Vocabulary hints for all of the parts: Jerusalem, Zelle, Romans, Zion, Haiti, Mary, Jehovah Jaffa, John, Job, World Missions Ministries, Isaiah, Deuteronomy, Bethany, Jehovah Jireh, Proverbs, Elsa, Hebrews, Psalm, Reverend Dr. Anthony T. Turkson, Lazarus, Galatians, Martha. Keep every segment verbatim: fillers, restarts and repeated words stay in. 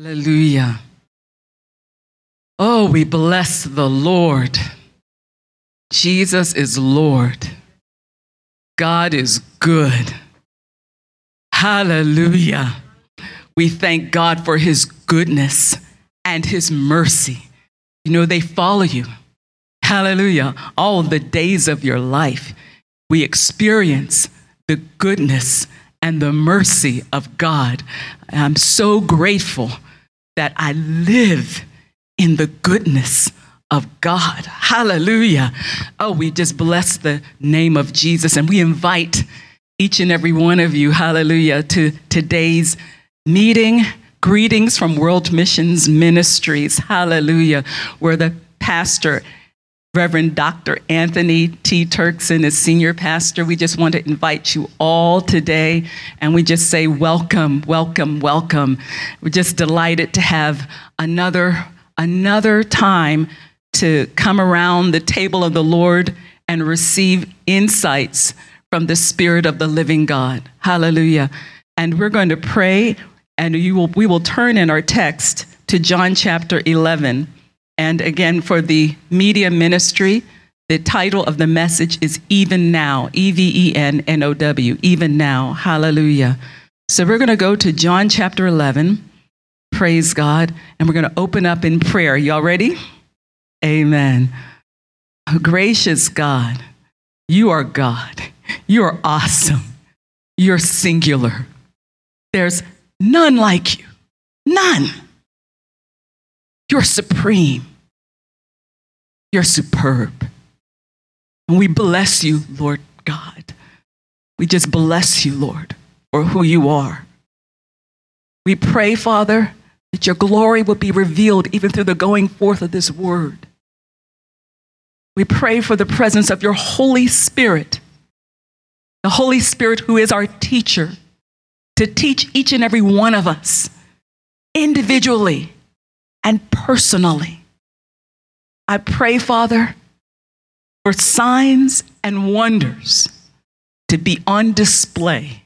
Hallelujah. Oh, we bless the Lord. Jesus is Lord. God is good. Hallelujah. We thank God for his goodness and his mercy. You know, they follow you. Hallelujah. All the days of your life, we experience the goodness and the mercy of God. I'm so grateful that I live in the goodness of God. Hallelujah. Oh, we just bless the name of Jesus, and we invite each and every one of you, hallelujah, to today's meeting. Greetings from World Missions Ministries, hallelujah, where the pastor, Reverend Doctor Anthony T. Turkson, is senior pastor. We just want to invite you all today, and we just say welcome, welcome, welcome. We're just delighted to have another, another time to come around the table of the Lord and receive insights from the Spirit of the living God. Hallelujah. And we're going to pray, and you will, we will turn in our text to John chapter eleven. And again, for the media ministry, the title of the message is Even Now, E V E N N O W, Even Now. Hallelujah. So we're going to go to John chapter eleven. Praise God. And we're going to open up in prayer. Y'all ready? Amen. Gracious God, you are God. You are awesome. You're singular. There's none like you. None. You're supreme. You're superb. And we bless you, Lord God. We just bless you, Lord, for who you are. We pray, Father, that your glory will be revealed even through the going forth of this word. We pray for the presence of your Holy Spirit, the Holy Spirit who is our teacher, to teach each and every one of us individually and personally. I pray, Father, for signs and wonders to be on display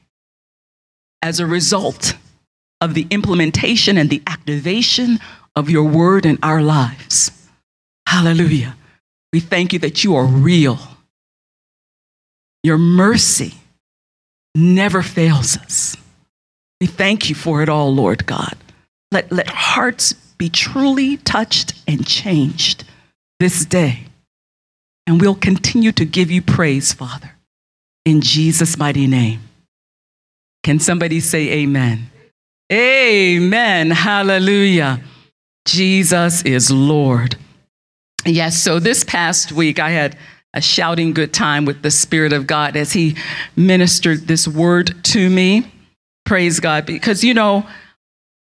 as a result of the implementation and the activation of your word in our lives. Hallelujah. We thank you that you are real. Your mercy never fails us. We thank you for it all, Lord God. Let, let hearts be truly touched and changed this day. And we'll continue to give you praise, Father, in Jesus' mighty name. Can somebody say amen? Amen. Hallelujah. Jesus is Lord. Yes, so this past week I had a shouting good time with the Spirit of God as he ministered this word to me. Praise God. Because, you know,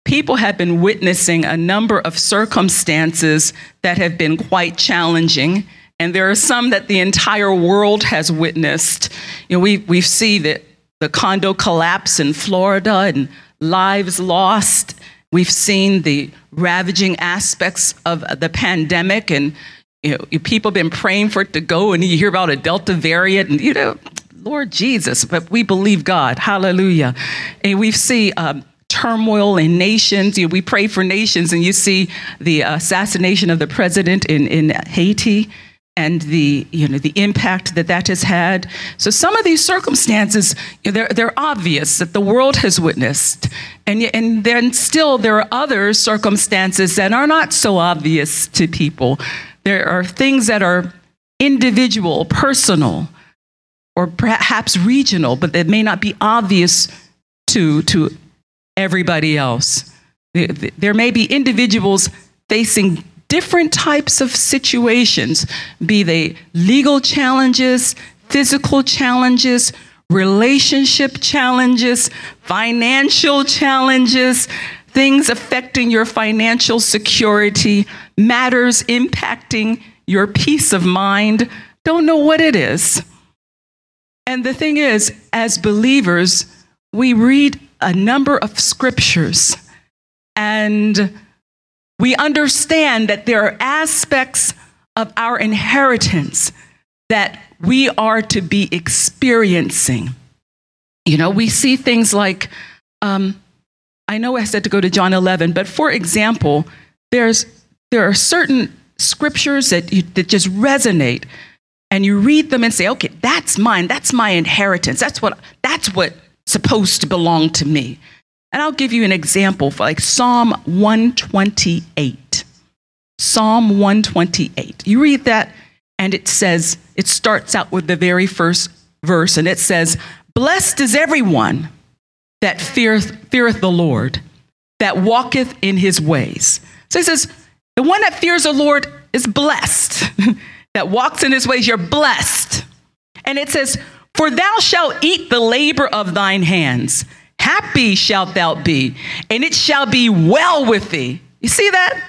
people have been witnessing a number of circumstances that have been quite challenging. And there are some that the entire world has witnessed. You know, we, we've seen that the condo collapse in Florida and lives lost. We've seen the ravaging aspects of the pandemic, and you know, people have been praying for it to go, and you hear about a Delta variant, and you know, Lord Jesus, but we believe God. Hallelujah. And we see um, turmoil in nations. You know, we pray for nations, and you see the assassination of the president in, in Haiti, and the, you know, the impact that that has had. So some of these circumstances, you know, they're, they're obvious that the world has witnessed. And, and then still there are other circumstances that are not so obvious to people. There are things that are individual, personal, or perhaps regional, but that may not be obvious to, to everybody else. There may be individuals facing different types of situations, be they legal challenges, physical challenges, relationship challenges, financial challenges, things affecting your financial security, matters impacting your peace of mind. Don't know what it is. And the thing is, as believers, we read a number of scriptures, and we understand that there are aspects of our inheritance that we are to be experiencing. You know, we see things like um, I know I said to go to John eleven, but for example, there's there are certain scriptures that you, that just resonate, and you read them and say, okay, that's mine, that's my inheritance, that's what that's what's supposed to belong to me. And I'll give you an example for like Psalm one twenty-eight. Psalm one twenty-eight. You read that and it says, it starts out with the very first verse and it says, blessed is everyone that feareth, feareth the Lord, that walketh in his ways. So he says, the one that fears the Lord is blessed, that walks in his ways, you're blessed. And it says, for thou shalt eat the labor of thine hands. Happy shalt thou be, and it shall be well with thee. You see that?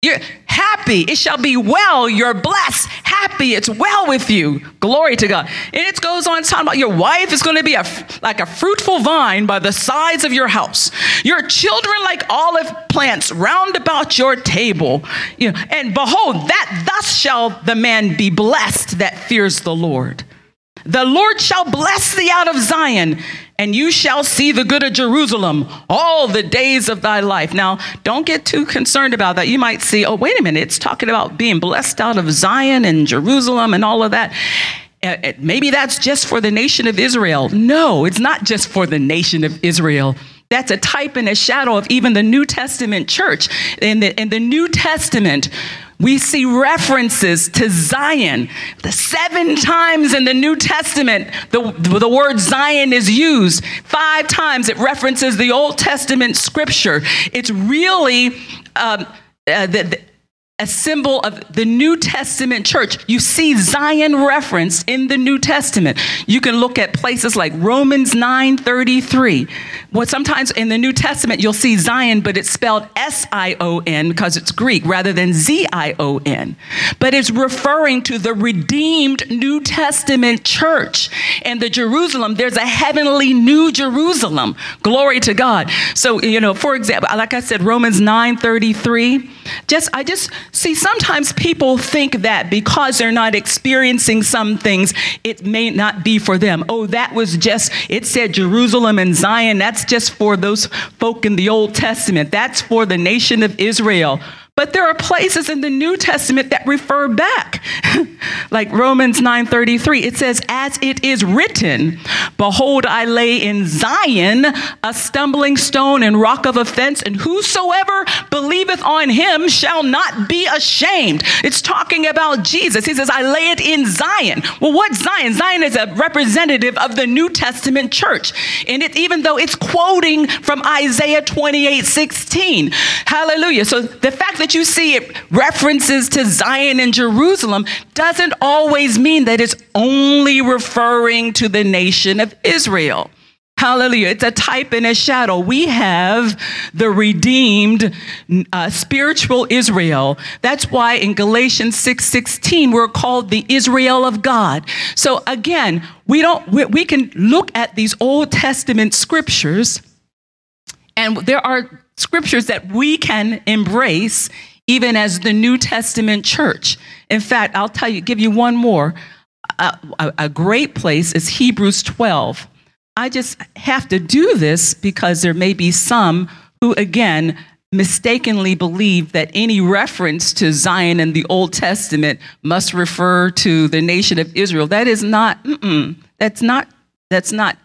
You're happy. It shall be well. You're blessed. Happy. It's well with you. Glory to God. And it goes on talking about your wife is going to be a, like a fruitful vine by the sides of your house. Your children like olive plants round about your table. You know, and behold, that thus shall the man be blessed that fears the Lord. The Lord shall bless thee out of Zion, and you shall see the good of Jerusalem all the days of thy life. Now, don't get too concerned about that. You might see, oh, wait a minute, it's talking about being blessed out of Zion and Jerusalem and all of that. Maybe that's just for the nation of Israel. No, it's not just for the nation of Israel. That's a type and a shadow of even the New Testament church. In the, in the New Testament, we see references to Zion. The seven times in the New Testament, the, the word Zion is used. Five times it references the Old Testament scripture. It's really um, uh, the, the, a symbol of the New Testament church. You see Zion referenced in the New Testament. You can look at places like Romans nine thirty-three. Well, sometimes in the New Testament, you'll see Zion, but it's spelled S I O N because it's Greek rather than Z I O N. But it's referring to the redeemed New Testament church. And the Jerusalem, there's a heavenly new Jerusalem. Glory to God. So, you know, for example, like I said, Romans nine thirty-three, just, I just, see, sometimes people think that because they're not experiencing some things, it may not be for them. Oh, that was just, it said Jerusalem and Zion. That's just for those folk in the Old Testament. That's for the nation of Israel. But there are places in the New Testament that refer back, like Romans nine thirty-three. It says, as it is written, behold, I lay in Zion a stumbling stone and rock of offense, and whosoever believeth on him shall not be ashamed. It's talking about Jesus. He says, I lay it in Zion. Well, what's Zion? Zion is a representative of the New Testament church. And it, even though it's quoting from Isaiah twenty-eight sixteen. Hallelujah. So the fact that that you see it references to Zion and Jerusalem doesn't always mean that it's only referring to the nation of Israel. Hallelujah. It's a type and a shadow. We have the redeemed uh, spiritual Israel. That's why in Galatians six sixteen, we're called the Israel of God. So again, we don't, we, we can look at these Old Testament scriptures, and there are scriptures that we can embrace even as the New Testament church. In fact, I'll tell you, give you one more. A, a, a great place is Hebrews twelve. I just have to do this because there may be some who, again, mistakenly believe that any reference to Zion in the Old Testament must refer to the nation of Israel. That is not, mm-mm, that's not, that's not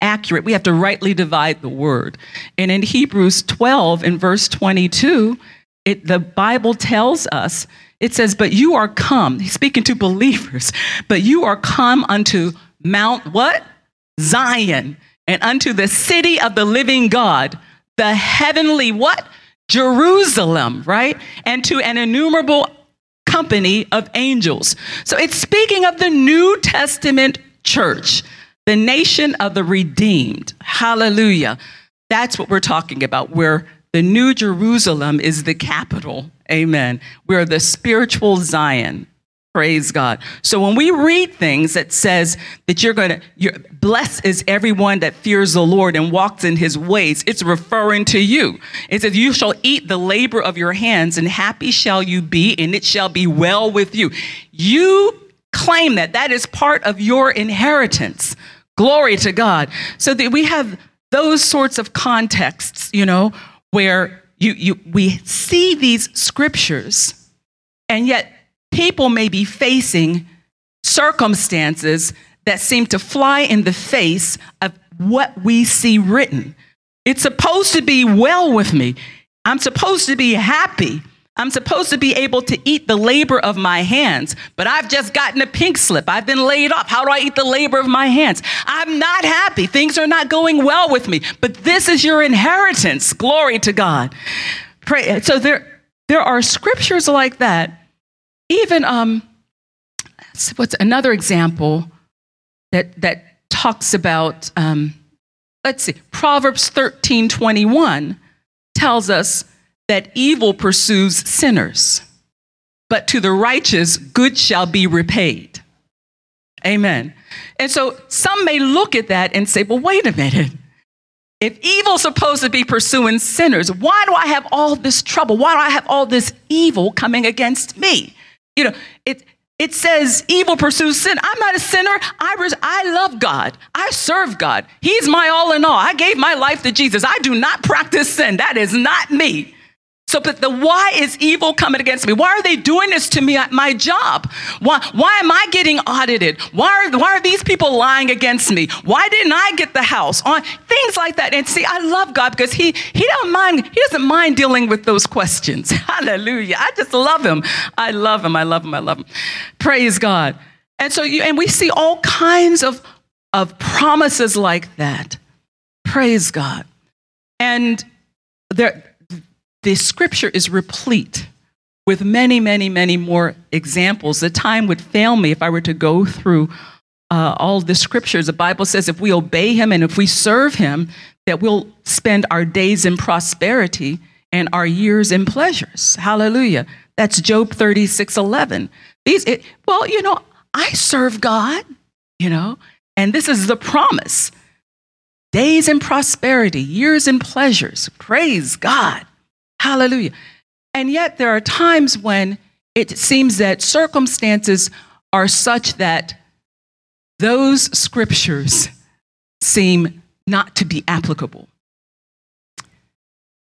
accurate. We have to rightly divide the word. And in Hebrews twelve in verse twenty-two, it, the Bible tells us, it says, but you are come, he's speaking to believers, but you are come unto Mount what? Zion, and unto the city of the living God, the heavenly what? Jerusalem, right? And to an innumerable company of angels. So it's speaking of the New Testament church, the nation of the redeemed. Hallelujah. That's what we're talking about, where the New Jerusalem is the capital. Amen. We're the spiritual Zion. Praise God. So when we read things that says that you're going to, you're, blessed is everyone that fears the Lord and walks in his ways, it's referring to you. It says, you shall eat the labor of your hands, and happy shall you be, and it shall be well with you. You claim that. That is part of your inheritance. Glory to God. So that we have those sorts of contexts, you know, where you, you, we see these scriptures, and yet people may be facing circumstances that seem to fly in the face of what we see written. It's supposed to be well with me. I'm supposed to be happy. I'm supposed to be able to eat the labor of my hands, but I've just gotten a pink slip. I've been laid off. How do I eat the labor of my hands? I'm not happy. Things are not going well with me, but this is your inheritance. Glory to God. Pray. So there, there are scriptures like that. Even um, what's another example that, that talks about, um, let's see, Proverbs thirteen twenty-one tells us that evil pursues sinners, but to the righteous, good shall be repaid. Amen. And so some may look at that and say, well, wait a minute. If evil's supposed to be pursuing sinners, why do I have all this trouble? Why do I have all this evil coming against me? You know, it, it says evil pursues sin. I'm not a sinner. I, res- I love God. I serve God. He's my all in all. I gave my life to Jesus. I do not practice sin. That is not me. So, but the why is evil coming against me? Why are they doing this to me at my job? Why, why am I getting audited? Why are, why are these people lying against me? Why didn't I get the house? On things like that. And see, I love God because he, he don't mind, he doesn't mind dealing with those questions. Hallelujah. I just love him. I love him. I love him. I love him. Praise God. And so you, and we see all kinds of, of promises like that. Praise God. And there, the scripture is replete with many, many, many more examples. The time would fail me if I were to go through uh, all the scriptures. The Bible says if we obey him and if we serve him, that we'll spend our days in prosperity and our years in pleasures. Hallelujah. That's Job thirty-six eleven. These, it, well, you know, I serve God, you know, and this is the promise. Days in prosperity, years in pleasures. Praise God. Hallelujah. And yet there are times when it seems that circumstances are such that those scriptures seem not to be applicable.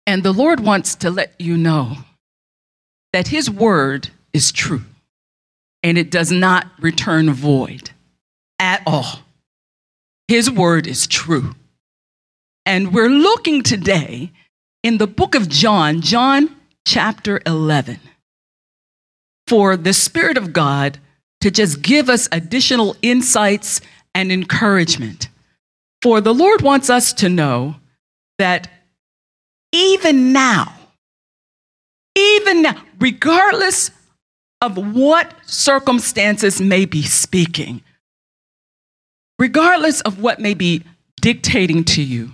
And the Lord wants to let you know that his word is true and it does not return void at all. His word is true. And we're looking today in the book of John, John chapter eleven, for the Spirit of God to just give us additional insights and encouragement. For the Lord wants us to know that even now, even now, regardless of what circumstances may be speaking, regardless of what may be dictating to you,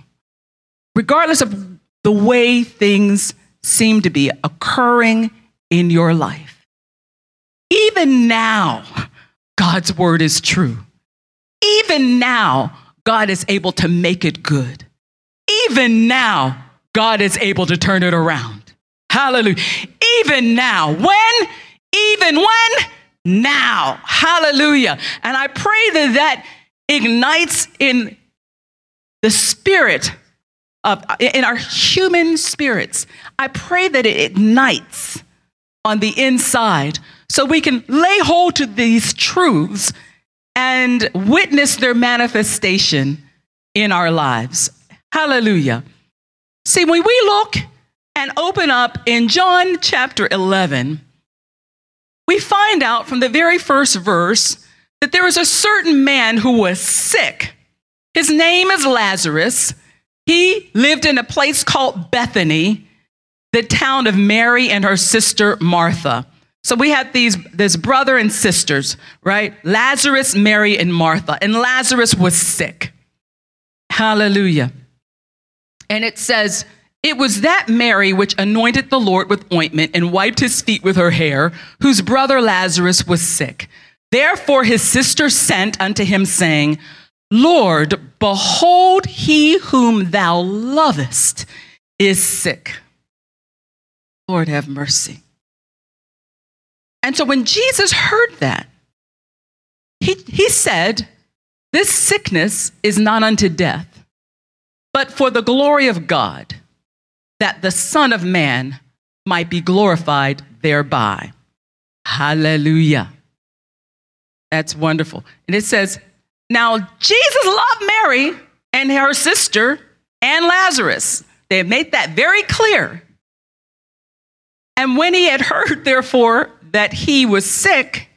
regardless of the way things seem to be occurring in your life. Even now, God's word is true. Even now, God is able to make it good. Even now, God is able to turn it around. Hallelujah. Even now. When? Even when? Now. Hallelujah. And I pray that that ignites in the spirit Of, in our human spirits. I pray that it ignites on the inside so we can lay hold to these truths and witness their manifestation in our lives. Hallelujah. See, when we look and open up in John chapter eleven, we find out from the very first verse that there was a certain man who was sick. His name is Lazarus. He lived in a place called Bethany, the town of Mary and her sister Martha. So we have these, this brother and sisters, right? Lazarus, Mary, and Martha. And Lazarus was sick. Hallelujah. And it says, it was that Mary which anointed the Lord with ointment and wiped his feet with her hair, whose brother Lazarus was sick. Therefore his sister sent unto him, saying, Lord, behold, he whom thou lovest is sick. Lord, have mercy. And so when Jesus heard that, he, he said, this sickness is not unto death, but for the glory of God, that the Son of Man might be glorified thereby. Hallelujah. That's wonderful. And it says, now Jesus loved Mary and her sister and Lazarus. They made that very clear. And when he had heard, therefore, that he was sick,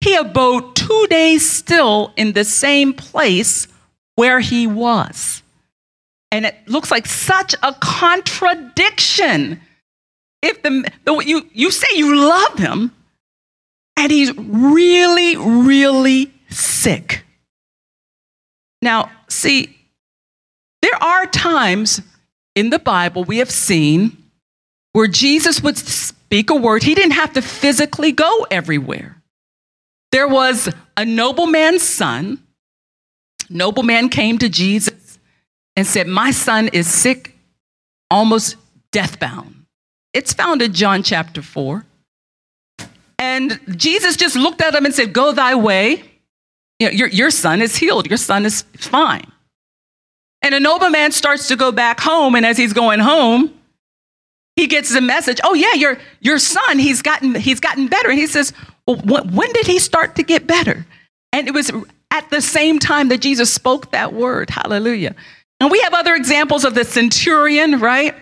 he abode two days still in the same place where he was. And it looks like such a contradiction. If the, the you, you say you love him, and he's really, really sick. Now, see, there are times in the Bible we have seen where Jesus would speak a word. He didn't have to physically go everywhere. There was a nobleman's son. Nobleman came to Jesus and said, my son is sick, almost deathbound. It's found in John chapter four. And Jesus just looked at him and said, go thy way. You know, your, your son is healed. Your son is fine. And a nobleman starts to go back home. And as he's going home, he gets the message, oh, yeah, your your son, he's gotten he's gotten better. And he says, well, wh- when did he start to get better? And it was at the same time that Jesus spoke that word. Hallelujah. And we have other examples of the centurion, right?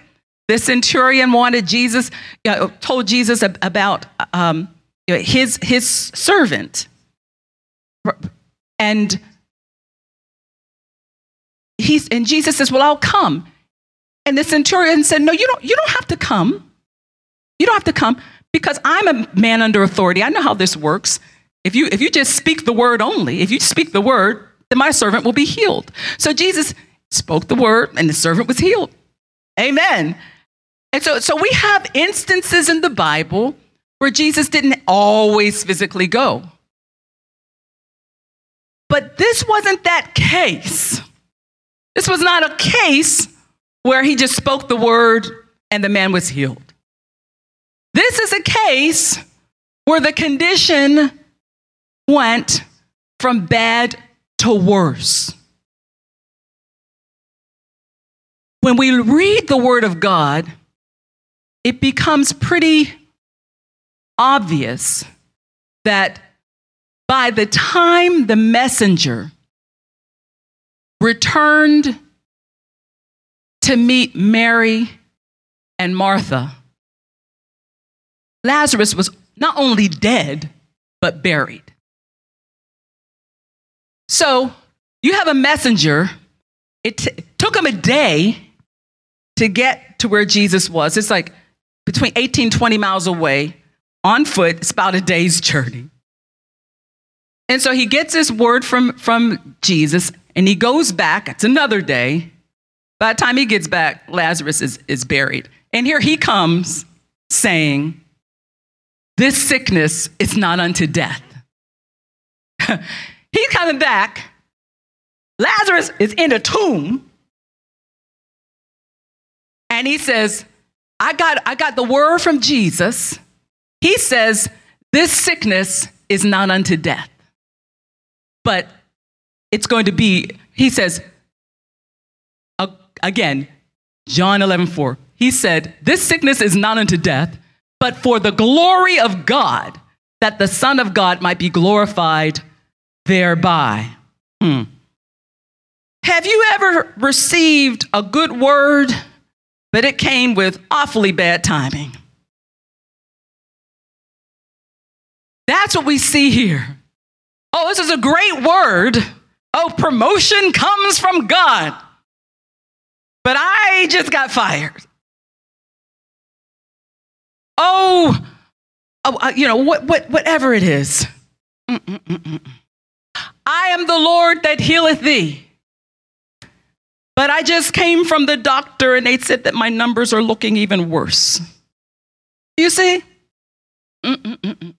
The centurion wanted Jesus, you know, told Jesus ab- about um, you know, his his servant. And he's and Jesus says, well, I'll come. And the centurion said, no, you don't, you don't have to come. You don't have to come because I'm a man under authority. I know how this works. If you if you just speak the word only, if you speak the word, then my servant will be healed. So Jesus spoke the word and the servant was healed. Amen. And so, so we have instances in the Bible where Jesus didn't always physically go. But this wasn't that case. This was not a case where he just spoke the word and the man was healed. This is a case where the condition went from bad to worse. When we read the word of God, it becomes pretty obvious that by the time the messenger returned to meet Mary and Martha, Lazarus was not only dead, but buried. So you have a messenger. It t- took him a day to get to where Jesus was. It's like between eighteen, twenty miles away on foot. It's about a day's journey. And so he gets his word from, from Jesus and he goes back. It's another day. By the time he gets back, Lazarus is, is buried. And here he comes saying, this sickness is not unto death. He's coming back. Lazarus is in a tomb. And he says, I got, I got the word from Jesus. He says, this sickness is not unto death. But it's going to be, he says, again, John eleven four, he said, this sickness is not unto death, but for the glory of God, that the Son of God might be glorified thereby. Hmm. Have you ever received a good word, but it came with awfully bad timing? That's what we see here. Oh, this is a great word. Oh, promotion comes from God. But I just got fired. Oh, oh you know, what, what, whatever it is. Mm-mm-mm-mm. I am the Lord that healeth thee. But I just came from the doctor and they said that my numbers are looking even worse. You see? Mm-mm-mm-mm.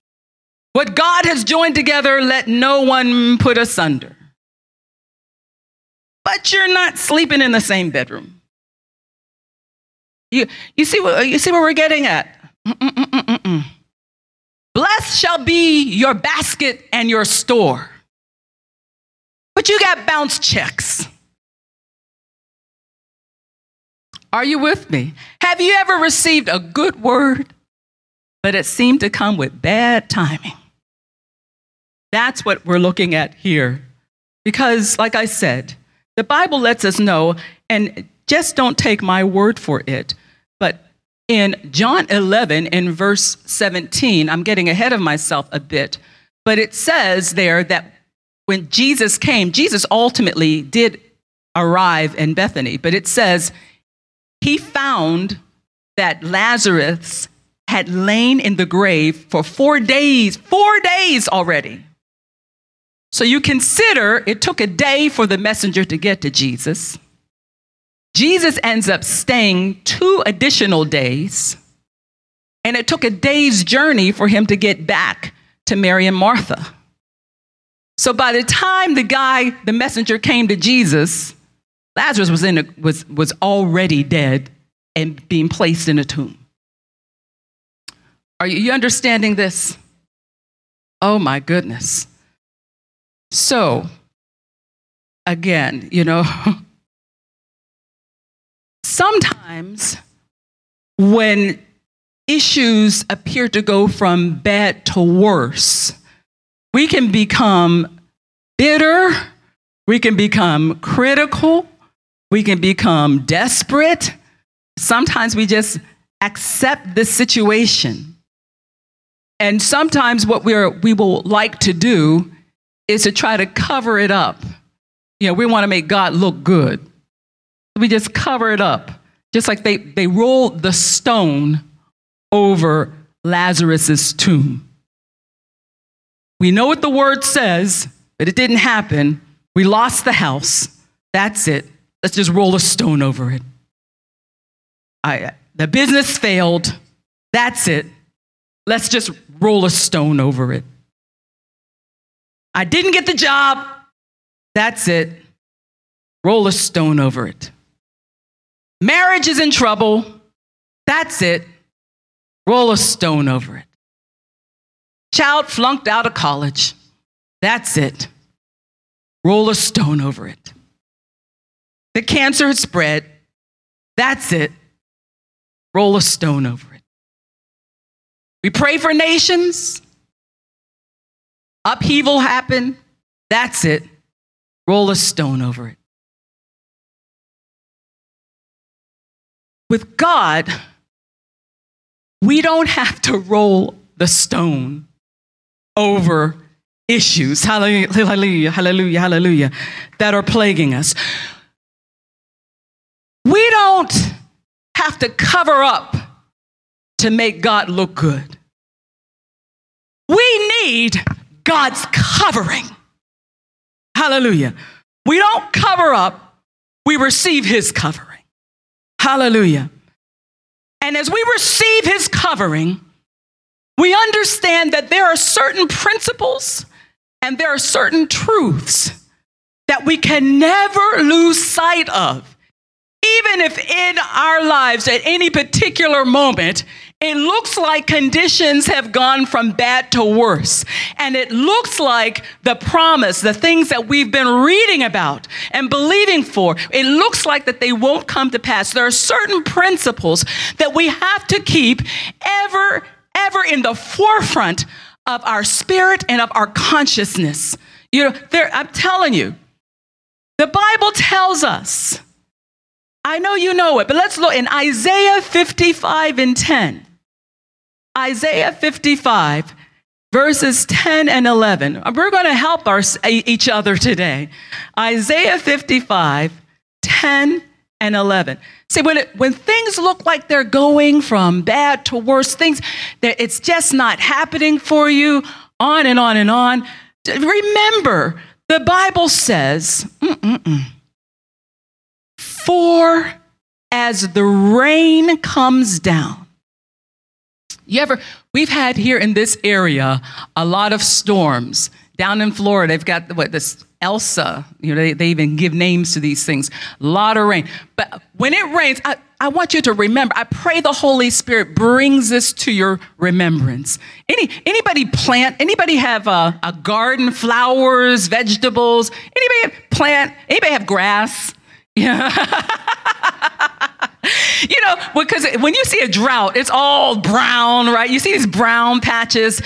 What God has joined together, let no one put asunder. But you're not sleeping in the same bedroom. You, you, see, what, you see what we're getting at? Mm-mm-mm-mm-mm. Blessed shall be your basket and your store. But you got bounce checks. Are you with me? Have you ever received a good word, but it seemed to come with bad timing? That's what we're looking at here. Because, like I said, the Bible lets us know, and just don't take my word for it, but in John eleven, in verse seventeen, I'm getting ahead of myself a bit, but it says there that when Jesus came, Jesus ultimately did arrive in Bethany, but it says he found that Lazarus had lain in the grave for four days, four days already. So you consider it took a day for the messenger to get to Jesus. Jesus ends up staying two additional days, and it took a day's journey for him to get back to Mary and Martha. So by the time the guy, the messenger came to Jesus, Lazarus was in a, was was already dead and being placed in a tomb. Are you understanding this? Oh my goodness. So, again, you know, sometimes when issues appear to go from bad to worse, we can become bitter, we can become critical, we can become desperate. Sometimes we just accept the situation. And sometimes what we're, we will like to do is to try to cover it up. You know, we want to make God look good. We just cover it up. Just like they, they rolled the stone over Lazarus's tomb. We know what the word says, but it didn't happen. We lost the house. That's it. Let's just roll a stone over it. I, the business failed. That's it. Let's just roll a stone over it. I didn't get the job. That's it. Roll a stone over it. Marriage is in trouble. That's it. Roll a stone over it. Child flunked out of college. That's it. Roll a stone over it. The cancer has spread. That's it. Roll a stone over it. We pray for nations. Upheaval happened. That's it. Roll a stone over it. With God, we don't have to roll the stone over issues. Hallelujah, hallelujah, hallelujah, hallelujah, that are plaguing us. We don't have to cover up to make God look good. We need God's covering. Hallelujah. We don't cover up. We receive his covering. Hallelujah. And as we receive his covering, we understand that there are certain principles and there are certain truths that we can never lose sight of. Even if in our lives at any particular moment, it looks like conditions have gone from bad to worse. And it looks like the promise, the things that we've been reading about and believing for, it looks like that they won't come to pass. There are certain principles that we have to keep ever, ever in the forefront of our spirit and of our consciousness. You know, there, I'm telling you, the Bible tells us, I know you know it, but let's look in Isaiah fifty-five and ten. Isaiah fifty-five, verses ten and eleven. We're going to help our, each other today. Isaiah fifty-five, ten and eleven. See, when, it, when things look like they're going from bad to worse, things that it's just not happening for you, on and on and on. Remember, the Bible says, mm-mm-mm. For as the rain comes down. You ever, we've had here in this area a lot of storms. Down in Florida, they've got what this Elsa, you know, they, they even give names to these things. A lot of rain. But when it rains, I, I want you to remember, I pray the Holy Spirit brings this to your remembrance. Any anybody plant, anybody have a, a garden, flowers, vegetables? Anybody plant, anybody have grass? Yeah. You know, because when you see a drought, it's all brown, right? You see these brown patches,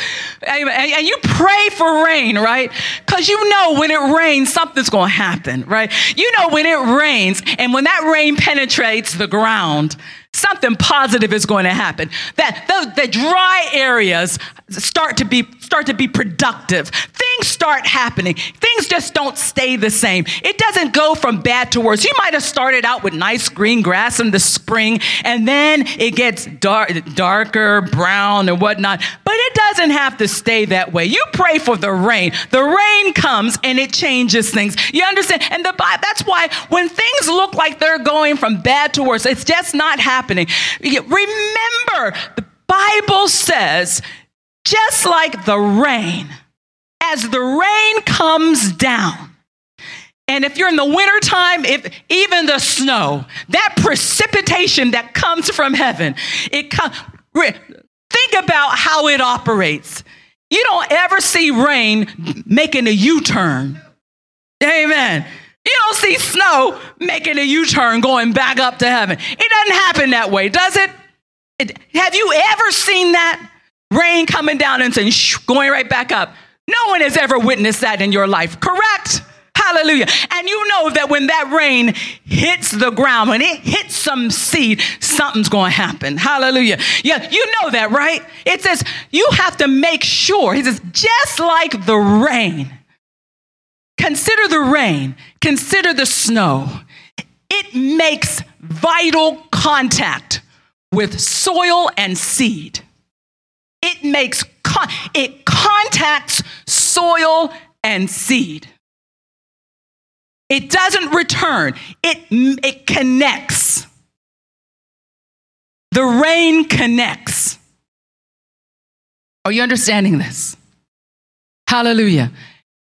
and you pray for rain, right? Because you know when it rains, something's going to happen, right? You know when it rains, and when that rain penetrates the ground, something positive is going to happen. That the, the dry areas start to be start to be productive. Things start happening. Things just don't stay the same. It doesn't go from bad to worse. You might have started out with nice green grass in the spring, and then it gets dark, darker, brown, and whatnot. But it doesn't have to stay that way. You pray for the rain. The rain comes and it changes things. You understand? And the that's why when things look like they're going from bad to worse, it's just not happening. Happening. Remember, the Bible says, just like the rain, as the rain comes down, and if you're in the wintertime, if even the snow, that precipitation that comes from heaven, it com- think about how it operates. You don't ever see rain making a U-turn. Amen. You don't see snow making a U-turn going back up to heaven. It doesn't happen that way, does it? it have you ever seen that? Rain coming down and saying, shh, going right back up. No one has ever witnessed that in your life, correct? Hallelujah. And you know that when that rain hits the ground, when it hits some seed, something's going to happen. Hallelujah. Yeah, you know that, right? It says you have to make sure. He says, just like the rain. Consider the rain, consider the snow. It makes vital contact with soil and seed. It makes, con- it contacts soil and seed. It doesn't return, it, it connects. The rain connects. Are you understanding this? Hallelujah.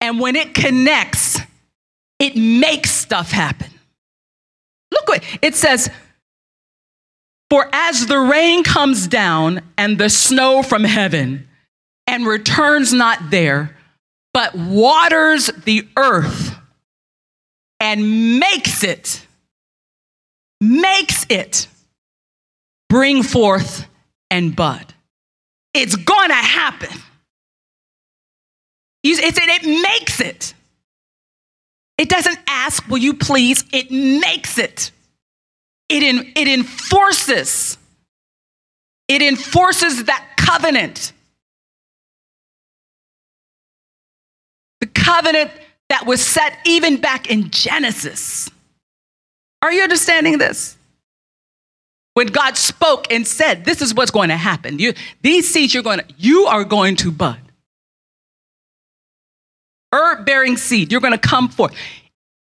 And when it connects, it makes stuff happen. Look what it says. For as the rain comes down and the snow from heaven and returns not there, but waters the earth and makes it, makes it bring forth and bud. It's gonna happen. It's, it, it makes it. It doesn't ask, will you please? It makes it. It, in, it enforces. It enforces that covenant. The covenant that was set even back in Genesis. Are you understanding this? When God spoke and said, this is what's going to happen. You, these seeds you're going to, you are going to bud. Herb-bearing seed, you're going to come forth.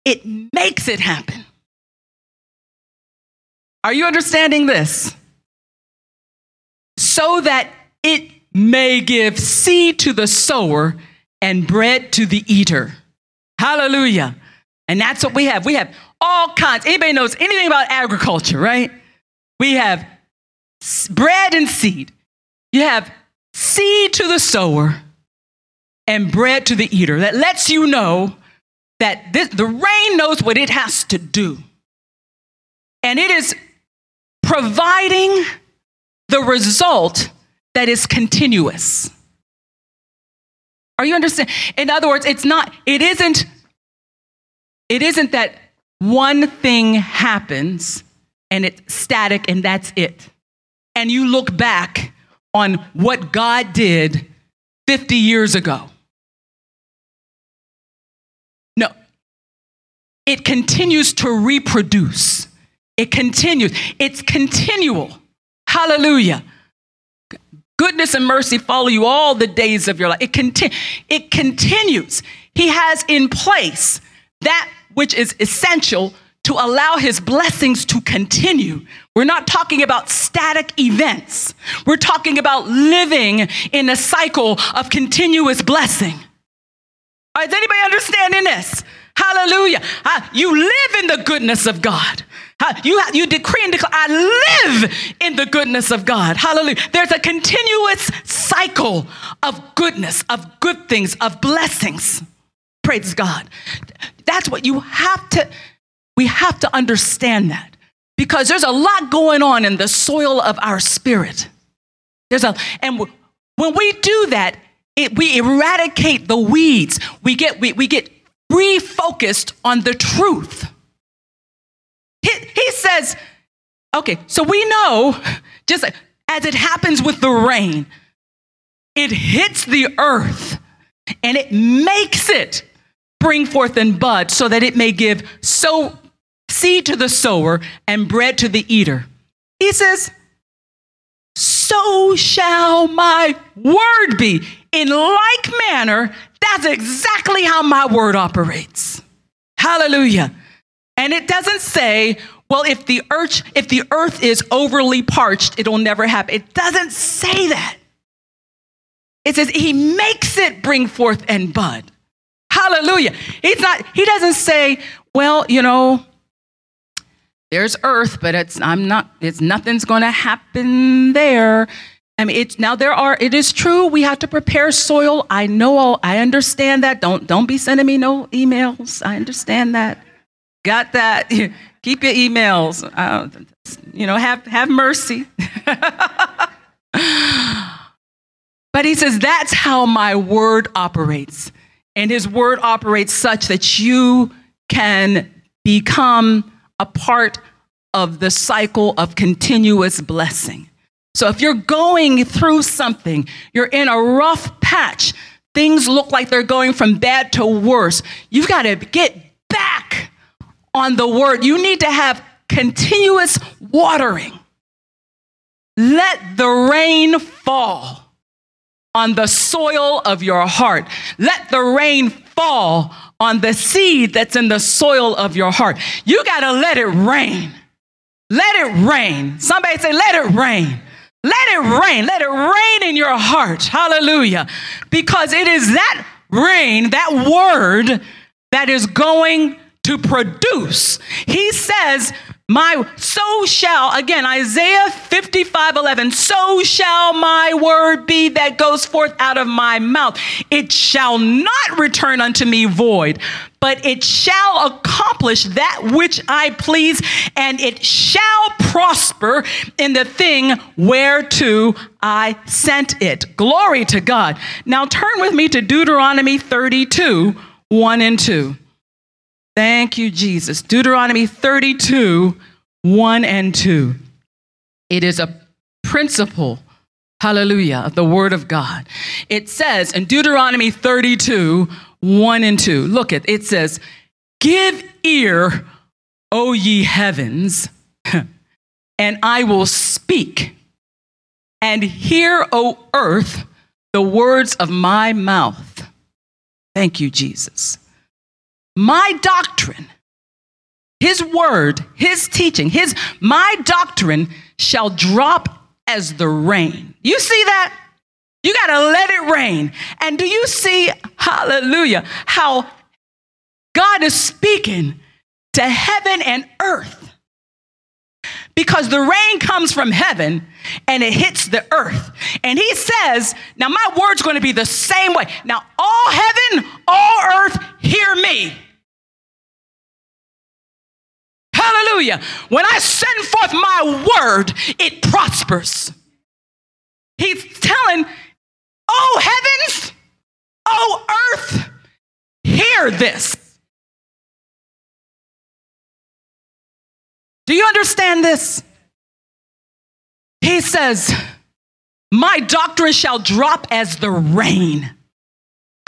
It makes it happen. Are you understanding this? So that it may give seed to the sower and bread to the eater. Hallelujah. And that's what we have. We have all kinds. Anybody knows anything about agriculture, right? We have bread and seed. You have seed to the sower and bread to the eater. That lets you know that this, the rain knows what it has to do. And it is providing the result that is continuous. Are you understanding? In other words, it's not, it isn't, it isn't that one thing happens and it's static and that's it. And you look back on what God did fifty years ago. No, it continues to reproduce. It continues. It's continual. Hallelujah. Goodness and mercy follow you all the days of your life. It, conti- it continues. He has in place that which is essential to allow his blessings to continue. We're not talking about static events. We're talking about living in a cycle of continuous blessing. Is anybody understanding this? Hallelujah. You live in the goodness of God. You, you decree and declare, I live in the goodness of God. Hallelujah. There's a continuous cycle of goodness, of good things, of blessings. Praise God. That's what you have to We have to understand that, because there's a lot going on in the soil of our spirit. There's a, and when we do that, it, we eradicate the weeds. We get, we, we get refocused on the truth. He, he says, okay, so we know, just as it happens with the rain, it hits the earth and it makes it bring forth and bud, so that it may give sow, seed to the sower and bread to the eater. He says, so shall my word be. In like manner, that's exactly how my word operates. Hallelujah. And it doesn't say, well, if the earth, if the earth is overly parched, it'll never happen. It doesn't say that. It says he makes it bring forth and bud. Hallelujah. He's not, he doesn't say, well, you know, there's earth, but it's, I'm not, it's, nothing's going to happen there. I mean, it's, now there are, it is true. We have to prepare soil. I know all, I understand that. Don't, don't be sending me no emails. I understand that. Got that. Keep your emails. Uh, you know, have, have mercy. But he says, that's how my word operates. And his word operates such that you can become a part of the cycle of continuous blessing. So if you're going through something, you're in a rough patch, things look like they're going from bad to worse, you've got to get back on the word. You need to have continuous watering. Let the rain fall on the soil of your heart. Let the rain fall on the seed that's in the soil of your heart. You gotta let it rain. Let it rain. Somebody say, let it rain. Let it rain. Let it rain in your heart. Hallelujah. Because it is that rain, that word, that is going to produce. He says, my, so shall, again, Isaiah fifty-five eleven, so shall my word be that goes forth out of my mouth. It shall not return unto me void, but it shall accomplish that which I please, and it shall prosper in the thing whereto I sent it. Glory to God. Now turn with me to Deuteronomy thirty-two, one and two. Thank you, Jesus. Deuteronomy thirty-two, one and two. It is a principle, hallelujah, of the word of God. It says in Deuteronomy thirty-two, one and two, look at it, says, give ear, O ye heavens, and I will speak, and hear, O earth, the words of my mouth. Thank you, Jesus. My doctrine, his word, his teaching, his, my doctrine shall drop as the rain. You see that? You got to let it rain. And do you see, hallelujah, how God is speaking to heaven and earth? Because the rain comes from heaven and it hits the earth. And he says, now my word's going to be the same way. Now all heaven, all earth, hear me. Hallelujah. When I send forth my word, it prospers. He's telling, oh heavens, oh earth, hear this. Do you understand this? He says, my doctrine shall drop as the rain.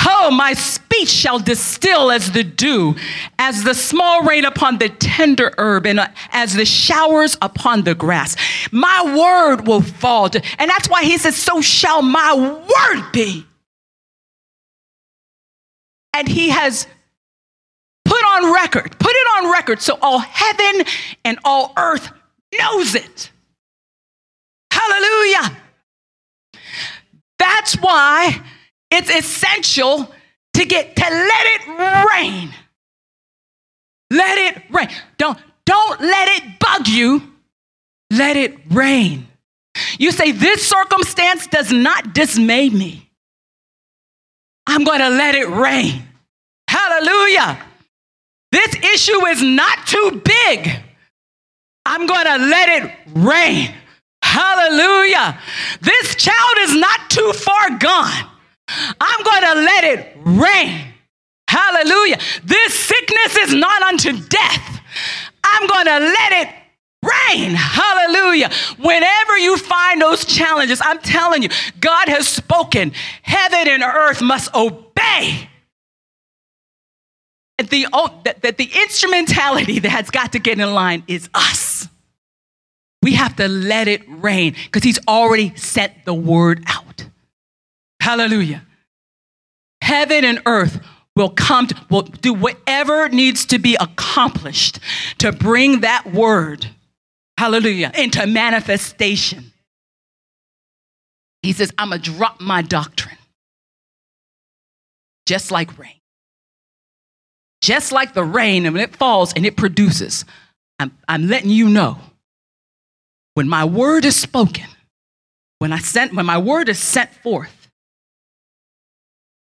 Oh, my speech shall distill as the dew, as the small rain upon the tender herb, and as the showers upon the grass. My word will fall. To, and that's why he says, so shall my word be. And he has put on record, put it on record so all heaven and all earth knows it. Hallelujah. That's why it's essential to get to let it rain. Let it rain. Don't, don't let it bug you. Let it rain. You say, this circumstance does not dismay me. I'm going to let it rain. Hallelujah. This issue is not too big. I'm going to let it rain. Hallelujah. This child is not too far gone. I'm going to let it rain. Hallelujah. This sickness is not unto death. I'm going to let it rain. Hallelujah. Whenever you find those challenges, I'm telling you, God has spoken. Heaven and earth must obey. And the, oh, that, that the instrumentality that has got to get in line is us. We have to let it rain because he's already sent the word out. Hallelujah. Heaven and earth will come, to, will do whatever needs to be accomplished to bring that word, hallelujah, into manifestation. He says, I'm going to drop my doctrine. Just like rain. Just like the rain, and when it falls and it produces, I'm, I'm letting you know, when my word is spoken, when I sent, when my word is sent forth,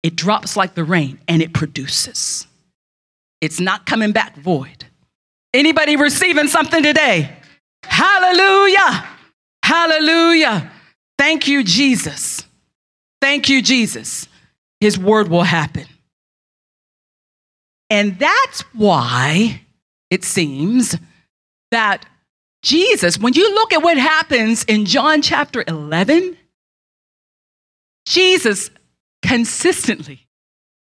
it drops like the rain and it produces. It's not coming back void. Anybody receiving something today? Hallelujah. Hallelujah. Thank you, Jesus. Thank you, Jesus. His word will happen. And that's why it seems that Jesus, when you look at what happens in John chapter eleven, Jesus consistently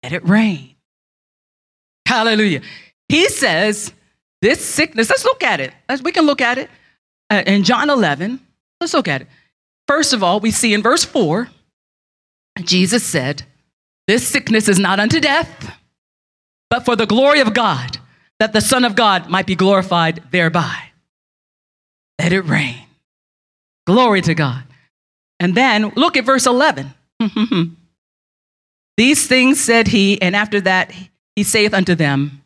let it rain. Hallelujah. He says this sickness, let's look at it. Let's, we can look at it uh, in John eleven. Let's look at it. First of all, we see in verse four, Jesus said, this sickness is not unto death, but for the glory of God, that the Son of God might be glorified thereby. Let it rain. Glory to God. And then look at verse eleven. These things said he, and after that he saith unto them,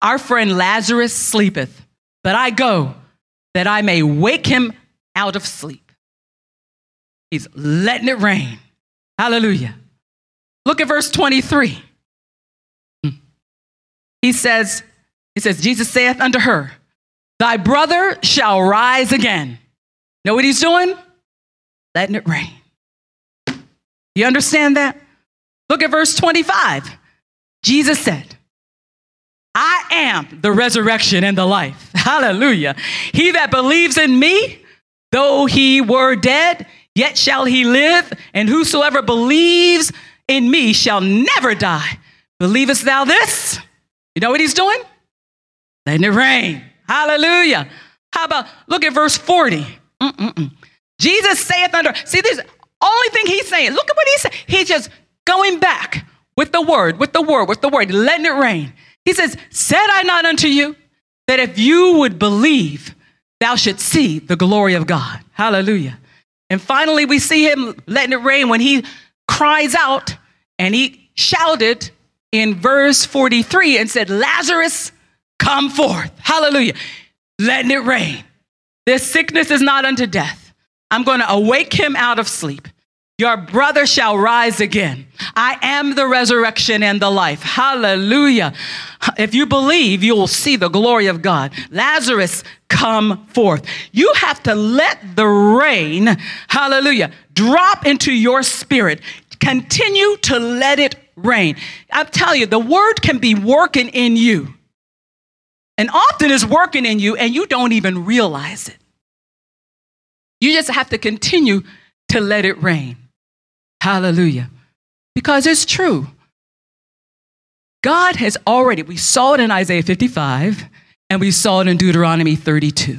our friend Lazarus sleepeth, but I go that I may wake him out of sleep. He's letting it rain. Hallelujah. Look at verse twenty-three. He says, he says, Jesus saith unto her, thy brother shall rise again. Know what he's doing? Letting it rain. You understand that? Look at verse twenty-five. Jesus said, I am the resurrection and the life. Hallelujah. He that believes in me, though he were dead, yet shall he live. And whosoever believes in me shall never die. Believest thou this? You know what he's doing? Letting it rain. Hallelujah. How about, look at verse forty. Mm-mm-mm. Jesus saith unto her. See, this only thing he's saying. Look at what he said. He just going back with the word, with the word, with the word, letting it rain. He says, said I not unto you that if you would believe, thou shouldst see the glory of God. Hallelujah. And finally, we see him letting it rain when he cries out and he shouted in verse forty-three and said, Lazarus, come forth. Hallelujah. Letting it rain. This sickness is not unto death. I'm going to awake him out of sleep. Your brother shall rise again. I am the resurrection and the life. Hallelujah. If you believe, you'll see the glory of God. Lazarus, come forth. You have to let the rain, hallelujah, drop into your spirit. Continue to let it rain. I'm telling you, the word can be working in you. And often it's working in you and you don't even realize it. You just have to continue to let it rain. Hallelujah. Because it's true. God has already, we saw it in Isaiah fifty-five and we saw it in Deuteronomy thirty-two.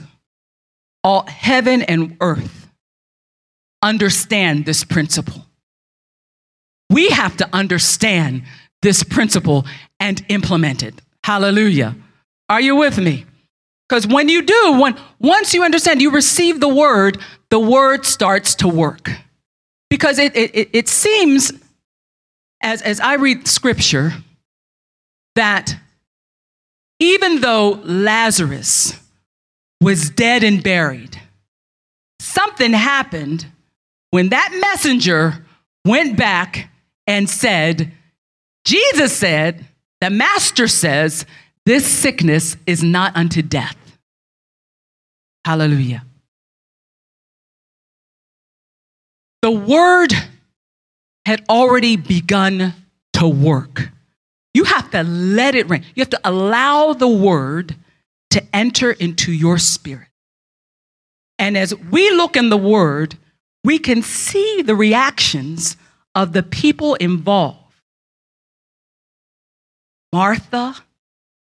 All heaven and earth understand this principle. We have to understand this principle and implement it. Hallelujah. Are you with me? Because when you do, when, once you understand, you receive the word, the word starts to work. Because it, it, it seems, as, as I read scripture, that even though Lazarus was dead and buried, something happened when that messenger went back and said, Jesus said, the master says, This sickness is not unto death. Hallelujah. The word had already begun to work. You have to let it rain. You have to allow the word to enter into your spirit. And as we look in the word, we can see the reactions of the people involved. Martha,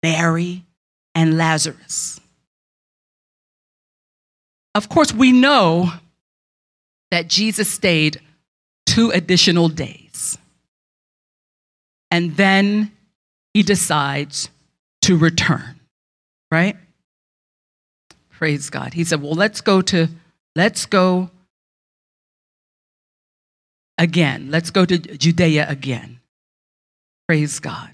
Mary, and Lazarus. Of course, we know that Jesus stayed two additional days. And then he decides to return, right? Praise God. He said, well, let's go to, let's go again. Let's go to Judea again. Praise God.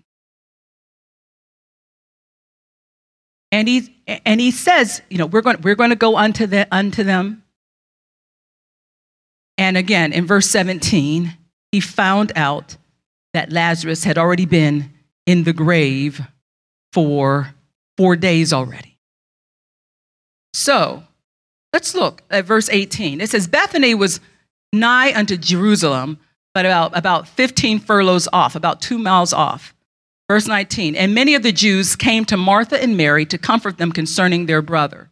And he, and he says, you know, we're going, we're going to go unto, the, unto them. And again, in verse seventeen, he found out that Lazarus had already been in the grave for four days already. So let's look at verse eighteen. It says, Bethany was nigh unto Jerusalem, but about, about fifteen furlongs off, about two miles off. Verse nineteen, and many of the Jews came to Martha and Mary to comfort them concerning their brother.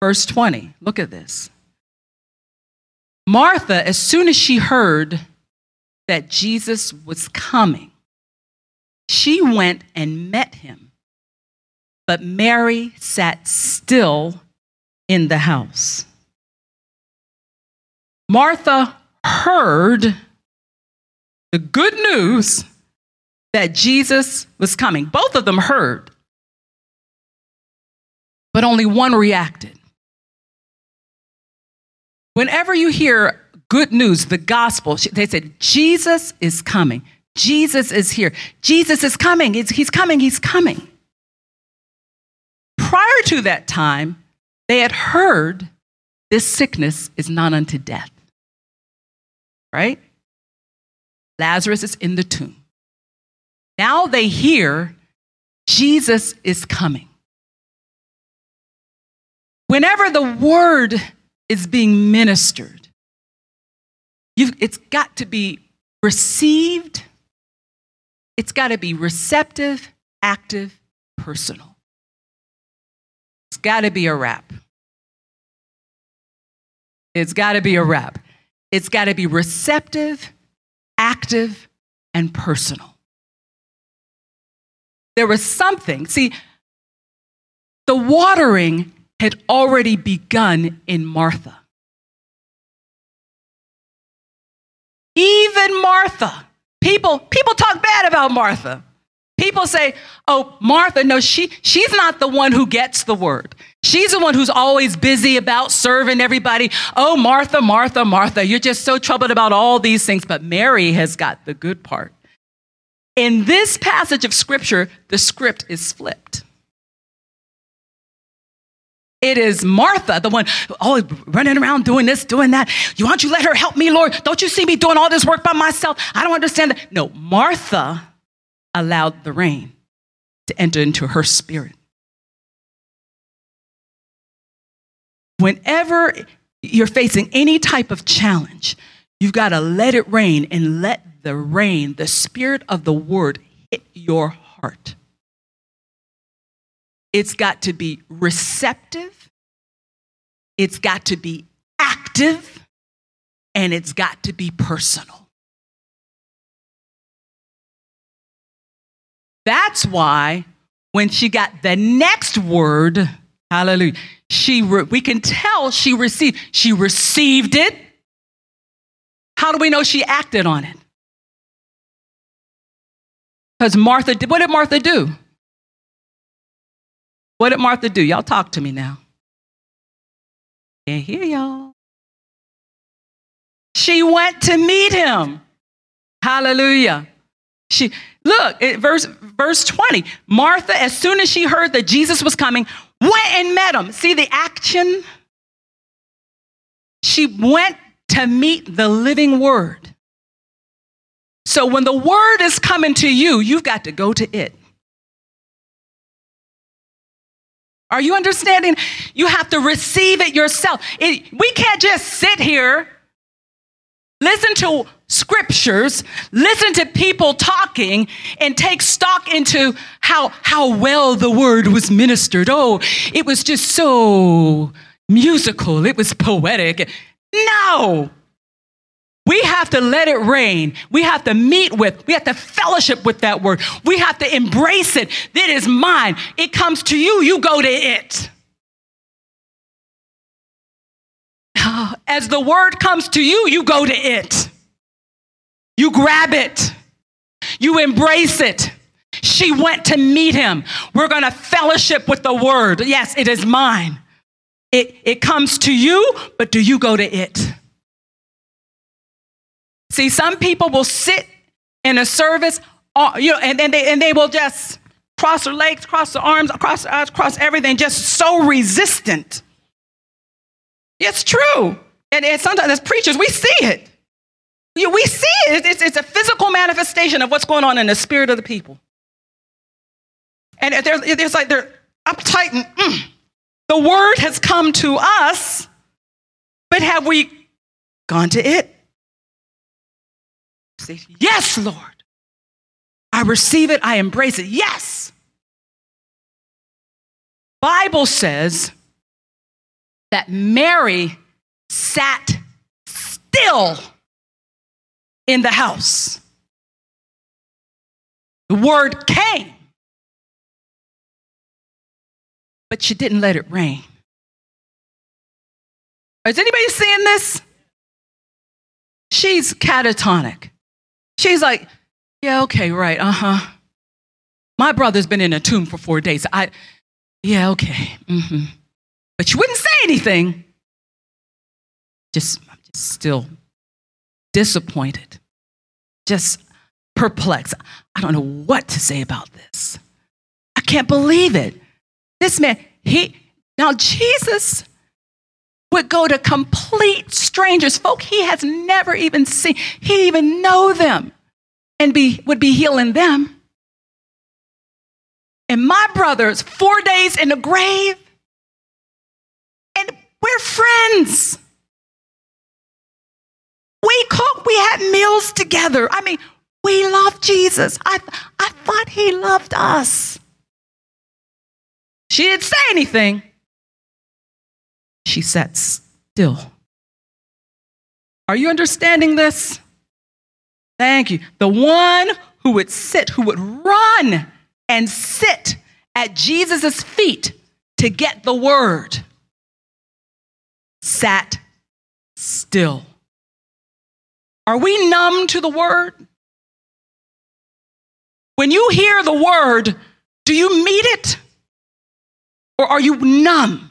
Verse twenty, look at this. Martha, as soon as she heard that Jesus was coming, she went and met him, but Mary sat still in the house. Martha heard the good news that Jesus was coming. Both of them heard, but only one reacted. Whenever you hear good news, the gospel, they said, Jesus is coming. Jesus is here. Jesus is coming. He's coming. He's coming. Prior to that time, they had heard this sickness is not unto death. Right? Lazarus is in the tomb. Now they hear Jesus is coming. Whenever the word is being ministered, You've, it's got to be received. It's got to be receptive, active, personal. It's got to be a wrap. It's got to be a wrap. It's got to be receptive, active, and personal. There was something. See, the watering had already begun in Martha. Even Martha. People, people talk bad about Martha. People say, oh, Martha, no, she, she's not the one who gets the word. She's the one who's always busy about serving everybody. Oh, Martha, Martha, Martha, you're just so troubled about all these things. But Mary has got the good part. In this passage of scripture, the script is flipped. It is Martha, the one always running around doing this, doing that. You want you let her help me, Lord? Don't you see me doing all this work by myself? I don't understand that. No, Martha allowed the rain to enter into her spirit. Whenever you're facing any type of challenge, you've got to let it rain and let the rain, the spirit of the word, hit your heart. It's got to be receptive, it's got to be active, and it's got to be personal. That's why when she got the next word, hallelujah, she re- we can tell she received, she received it. How do we know she acted on it? Because Martha, did, what did Martha do? What did Martha do? Y'all talk to me now. Can't hear y'all. She went to meet him. Hallelujah. She look, it, verse, verse twenty. Martha, as soon as she heard that Jesus was coming, went and met him. See the action? She went to meet the living word. So when the word is coming to you, you've got to go to it. Are you understanding? You have to receive it yourself. It, we can't just sit here, listen to scriptures, listen to people talking, and take stock into how, how well the word was ministered. Oh, it was just so musical. It was poetic. No. We have to let it rain. We have to meet with, we have to fellowship with that word. We have to embrace it. That is mine. It comes to you. You go to it. As the word comes to you, you go to it. You grab it. You embrace it. She went to meet him. We're going to fellowship with the word. Yes, it is mine. It, it comes to you, but do you go to it? See, some people will sit in a service, you know, and, and, they, and they will just cross their legs, cross their arms, cross their eyes, cross everything, just so resistant. It's true. And, and sometimes as preachers, we see it. We see it. It's, it's a physical manifestation of what's going on in the spirit of the people. And there's, there's like they're uptight and mm. The word has come to us, but have we gone to it? Say, yes, Lord. I receive it. I embrace it. Yes. Bible says that Mary sat still in the house. The word came, but she didn't let it rain. Is anybody seeing this? She's catatonic. She's like, yeah, okay, right, uh-huh. My brother's been in a tomb for four days. I, yeah, okay, mm-hmm. But she wouldn't say anything. Just, I'm just still disappointed, just perplexed. I don't know what to say about this. I can't believe it. This man, he, now Jesus would go to complete strangers, folk he has never even seen. He didn't even know them and be would be healing them. And my brother's four days in the grave. We're friends. We cooked. We had meals together. I mean, we love Jesus. I, I thought he loved us. She didn't say anything. She sat still. Are you understanding this? Thank you. The one who would sit, who would run and sit at Jesus' feet to get the word, sat still. Are we numb to the word? When you hear the word, do you meet it? Or are you numb?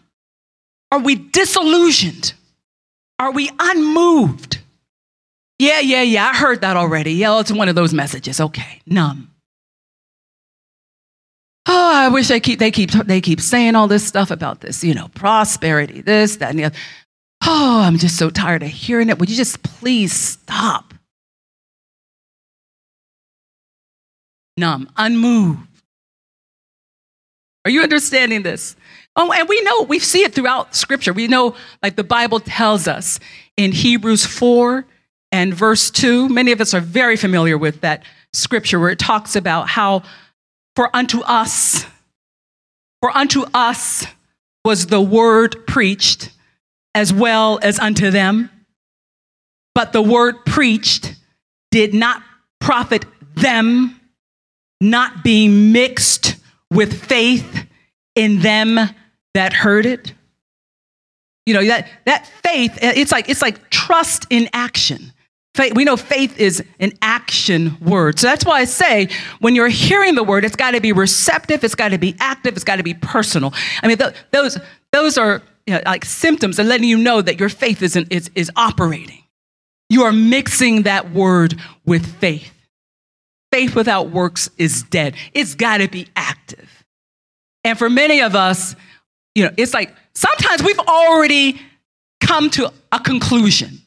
Are we disillusioned? Are we unmoved? Yeah, yeah, yeah, I heard that already. Yeah, it's one of those messages. Okay, numb. Oh, I wish they keep they keep they keep saying all this stuff about this, you know, prosperity, this, that, and the other. Oh, I'm just so tired of hearing it. Would you just please stop? Numb, unmoved. Are you understanding this? Oh, and we know, we see it throughout Scripture. We know, like the Bible tells us in Hebrews four and verse two, many of us are very familiar with that Scripture where it talks about how For unto us, for unto us was the word preached, as well as unto them. But the word preached did not profit them, not being mixed with faith in them that heard it. You know, that, that faith, it's like, it's like trust in action. Faith, we know faith is an action word. So that's why I say when you're hearing the word, it's got to be receptive. It's got to be active. It's got to be personal. I mean, th- those those are, you know, like symptoms of letting you know that your faith is, in, is, is operating. You are mixing that word with faith. Faith without works is dead. It's got to be active. And for many of us, you know, it's like sometimes we've already come to a conclusion.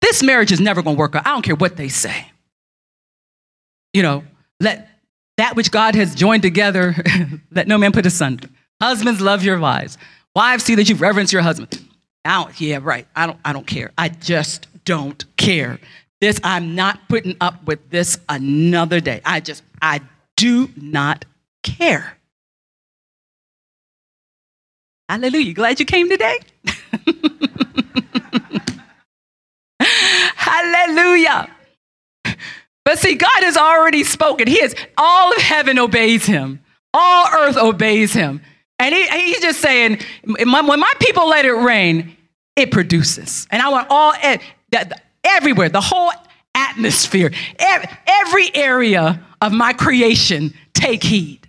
This marriage is never going to work out. I don't care what they say. You know, let that which God has joined together, let no man put asunder. Husbands, love your wives. Wives, see that you reverence your husband. I don't, yeah, right. I don't, I don't care. I just don't care. This, I'm not putting up with this another day. I just, I do not care. Hallelujah. Glad you came today. Hallelujah. But see, God has already spoken. He is, all of heaven obeys him. All earth obeys him. And he, he's just saying, when my people let it rain, it produces. And I want all, everywhere, the whole atmosphere, every area of my creation, take heed.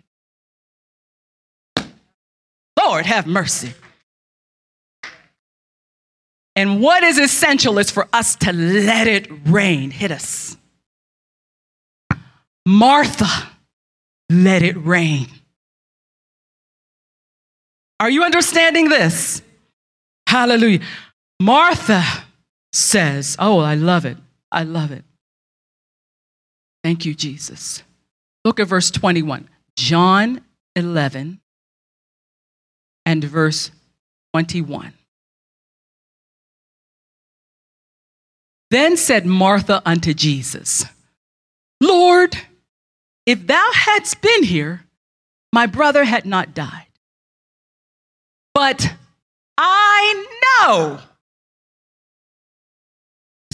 Lord, have mercy. And what is essential is for us to let it rain. Hit us. Martha, let it rain. Are you understanding this? Hallelujah. Martha says, oh, I love it. I love it. Thank you, Jesus. Look at verse twenty-one. John eleven and verse twenty-one. Then said Martha unto Jesus, Lord, if thou hadst been here, my brother had not died. But I know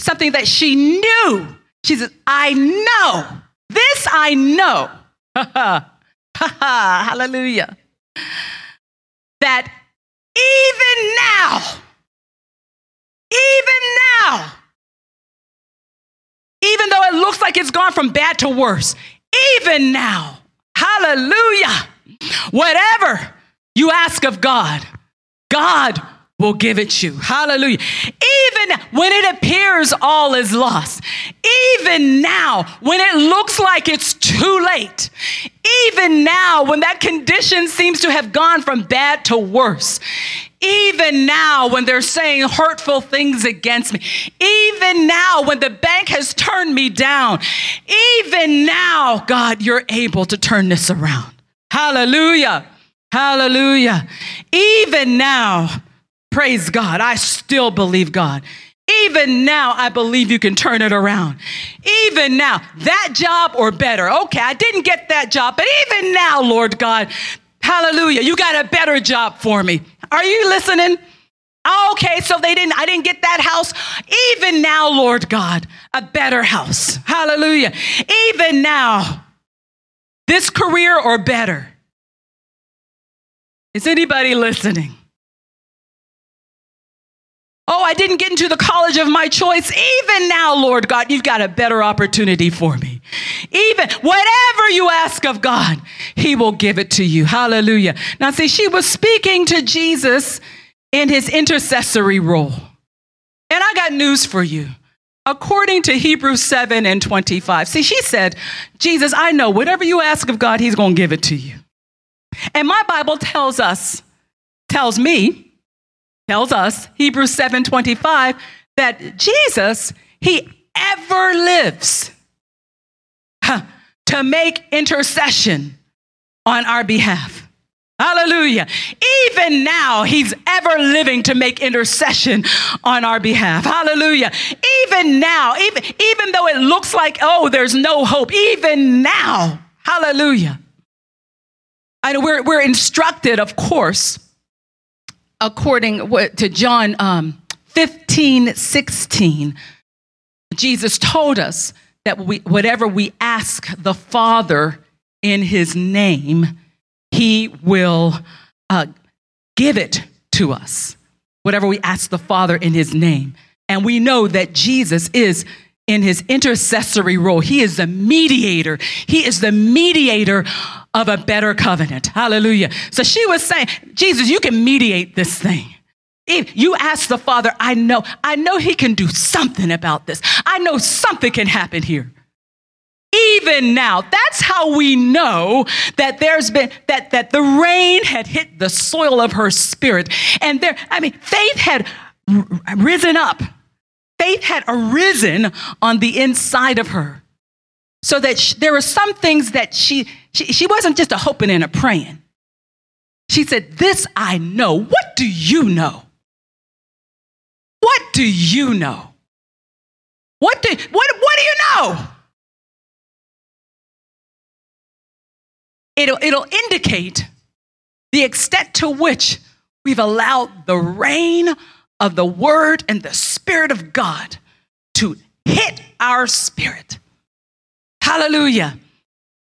something that she knew. She says, I know. This I know. Ha ha. Ha ha. Hallelujah. That even now, even now, even though it looks like it's gone from bad to worse, even now, hallelujah, whatever you ask of God, God will give it you. Hallelujah. Even when it appears all is lost, even now when it looks like it's too late, even now when that condition seems to have gone from bad to worse, even now when they're saying hurtful things against me, even now when the bank has turned me down, even now, God, you're able to turn this around. Hallelujah. Hallelujah. Even now, praise God, I still believe God. Even now, I believe you can turn it around. Even now, that job or better. Okay, I didn't get that job, but even now, Lord God, hallelujah, you got a better job for me. Are you listening? Okay, so they didn't, I didn't get that house. Even now, Lord God, a better house. Hallelujah. Even now, this career or better. Is anybody listening? Oh, I didn't get into the college of my choice. Even now, Lord God, you've got a better opportunity for me. Even whatever you ask of God, he will give it to you. Hallelujah. Now, see, she was speaking to Jesus in his intercessory role. And I got news for you. According to Hebrews seven and twenty-five, see, she said, Jesus, I know whatever you ask of God, he's going to give it to you. And my Bible tells us, tells me, tells us, Hebrews seven twenty-five, that Jesus, he ever lives huh, to make intercession on our behalf. Hallelujah. Even now, he's ever living to make intercession on our behalf. Hallelujah. Even now, even, even though it looks like, oh, there's no hope, even now, hallelujah. I know we're, we're instructed, of course, according to John um, fifteen sixteen, Jesus told us that we, whatever we ask the Father in his name, he will uh, give it to us. Whatever we ask the Father in his name. And we know that Jesus is in his intercessory role. He is the mediator. He is the mediator of a better covenant. Hallelujah. So she was saying, Jesus, you can mediate this thing. If you ask the Father, I know, I know he can do something about this. I know something can happen here. Even now, that's how we know that there's been, that, that the rain had hit the soil of her spirit. And there, I mean, faith had risen up. Faith had arisen on the inside of her. So that she, there were some things that she, she, she wasn't just a hoping and a praying. She said, this I know. What do you know? What do you know? What do, what, what do you know? It'll, it'll indicate the extent to which we've allowed the rain of the Word and the Spirit of God to hit our spirit. Hallelujah.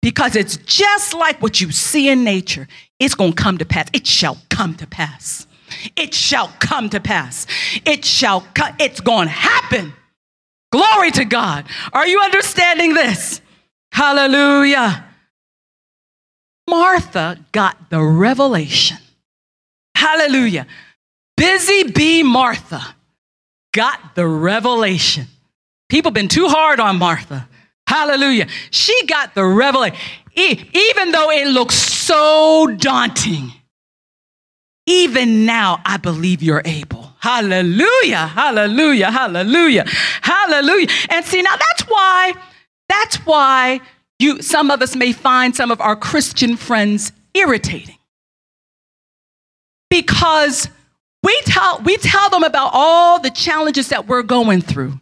Because it's just like what you see in nature. It's going to come to pass. It shall come to pass. It shall come to pass. It shall come. It's going to happen. Glory to God. Are you understanding this? Hallelujah. Martha got the revelation. Hallelujah. Busy bee Martha got the revelation. People been too hard on Martha. Hallelujah. She got the revelation. E- even though it looks so daunting, even now I believe you're able. Hallelujah. Hallelujah. Hallelujah. Hallelujah. And see, now that's why, that's why you, some of us may find some of our Christian friends irritating. Because we tell, we tell them about all the challenges that we're going through.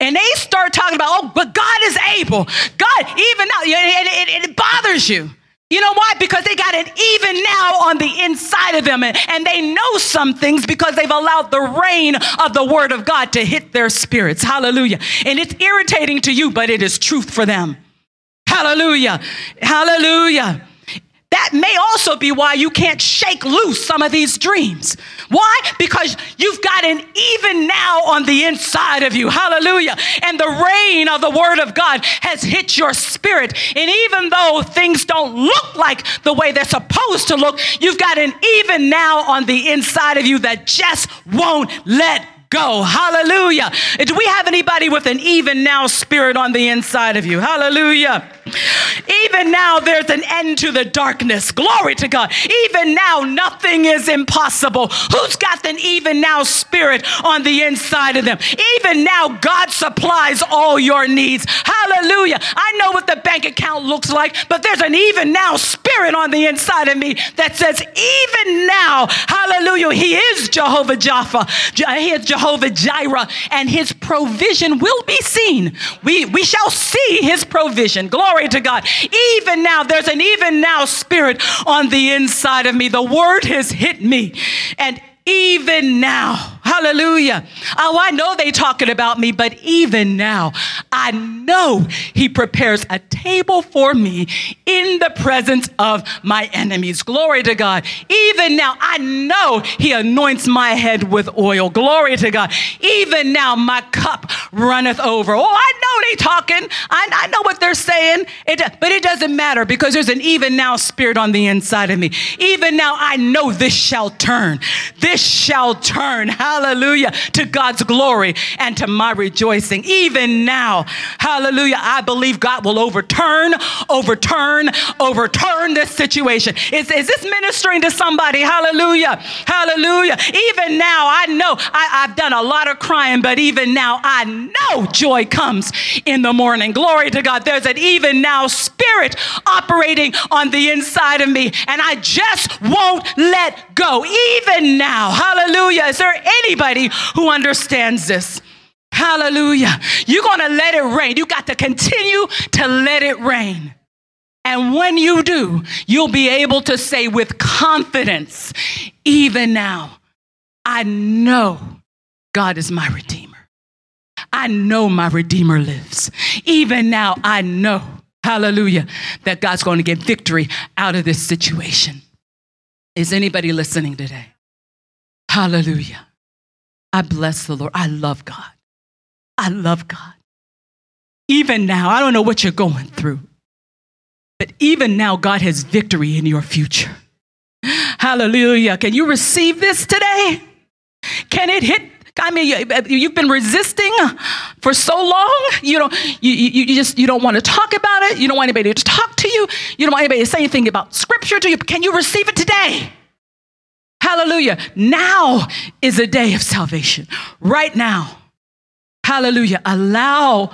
And they start talking about, oh, but God is able. God, even now, it, it, it bothers you. You know why? Because they got it even now on the inside of them. And, and they know some things because they've allowed the rain of the Word of God to hit their spirits. Hallelujah. And it's irritating to you, but it is truth for them. Hallelujah. Hallelujah. That may also be why you can't shake loose some of these dreams. Why? Because you've got an even now on the inside of you. Hallelujah. And the rain of the Word of God has hit your spirit. And even though things don't look like the way they're supposed to look, you've got an even now on the inside of you that just won't let go. Hallelujah. Do we have anybody with an even now spirit on the inside of you? Hallelujah. Even now, there's an end to the darkness. Glory to God. Even now, nothing is impossible. Who's got an even now spirit on the inside of them? Even now, God supplies all your needs. Hallelujah. I know what the bank account looks like, but there's an even now spirit on the inside of me that says, even now, hallelujah, He is Jehovah Jaffa. He is Jehovah Jireh, and His provision will be seen. We, we shall see His provision. Glory to God. Even now, there's an even now spirit on the inside of me. The Word has hit me. And even now, hallelujah. Oh, I know they talking about me, but even now, I know He prepares a table for me in the presence of my enemies. Glory to God. Even now, I know He anoints my head with oil. Glory to God. Even now, my cup runneth over. Oh, I know they talking. I, I know what they're saying, it, but it doesn't matter because there's an even now spirit on the inside of me. Even now, I know this shall turn. This This shall turn, hallelujah, to God's glory and to my rejoicing. Even now, hallelujah, I believe God will overturn, overturn, overturn this situation. Is, is this ministering to somebody? Hallelujah, hallelujah. Even now, I know I, I've done a lot of crying, but even now, I know joy comes in the morning. Glory to God. There's an even now spirit operating on the inside of me, and I just won't let go. Even now. Hallelujah. Is there anybody who understands this? Hallelujah. You're going to let it rain. You got to continue to let it rain. And when you do, you'll be able to say with confidence, even now, I know God is my Redeemer. I know my Redeemer lives. Even now, I know, hallelujah, that God's going to get victory out of this situation. Is anybody listening today? Hallelujah. I bless the Lord. I love God. I love God. Even now, I don't know what you're going through, but even now, God has victory in your future. Hallelujah. Can you receive this today? Can it hit? I mean, you've been resisting for so long. You don't, you, you, you just, you don't want to talk about it. You don't want anybody to talk to you. You don't want anybody to say anything about scripture to you. Can you receive it today? Hallelujah. Now is a day of salvation. Right now. Hallelujah. Allow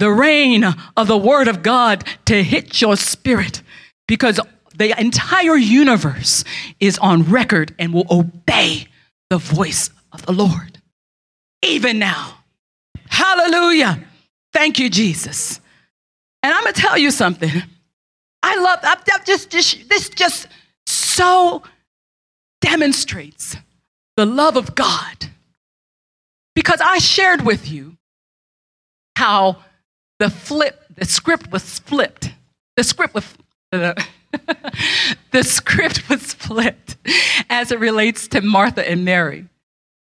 the rain of the Word of God to hit your spirit because the entire universe is on record and will obey the voice of the Lord. Even now. Hallelujah. Thank you, Jesus. And I'm going to tell you something. I love, I, I just, just, this just so demonstrates the love of God. Because I shared with you how the flip, the script was flipped. The script was, uh, the script was flipped as it relates to Martha and Mary.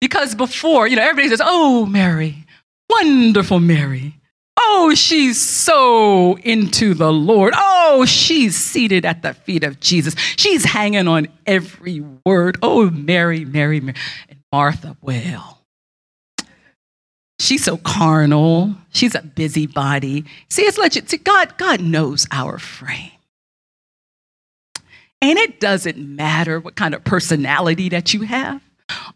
Because before, you know, everybody says, oh, Mary, wonderful Mary. Oh, she's so into the Lord. Oh, she's seated at the feet of Jesus. She's hanging on every word. Oh, Mary, Mary, Mary. And Martha, well, she's so carnal. She's a busybody. See, it's legit. See, God, God knows our frame. And it doesn't matter what kind of personality that you have.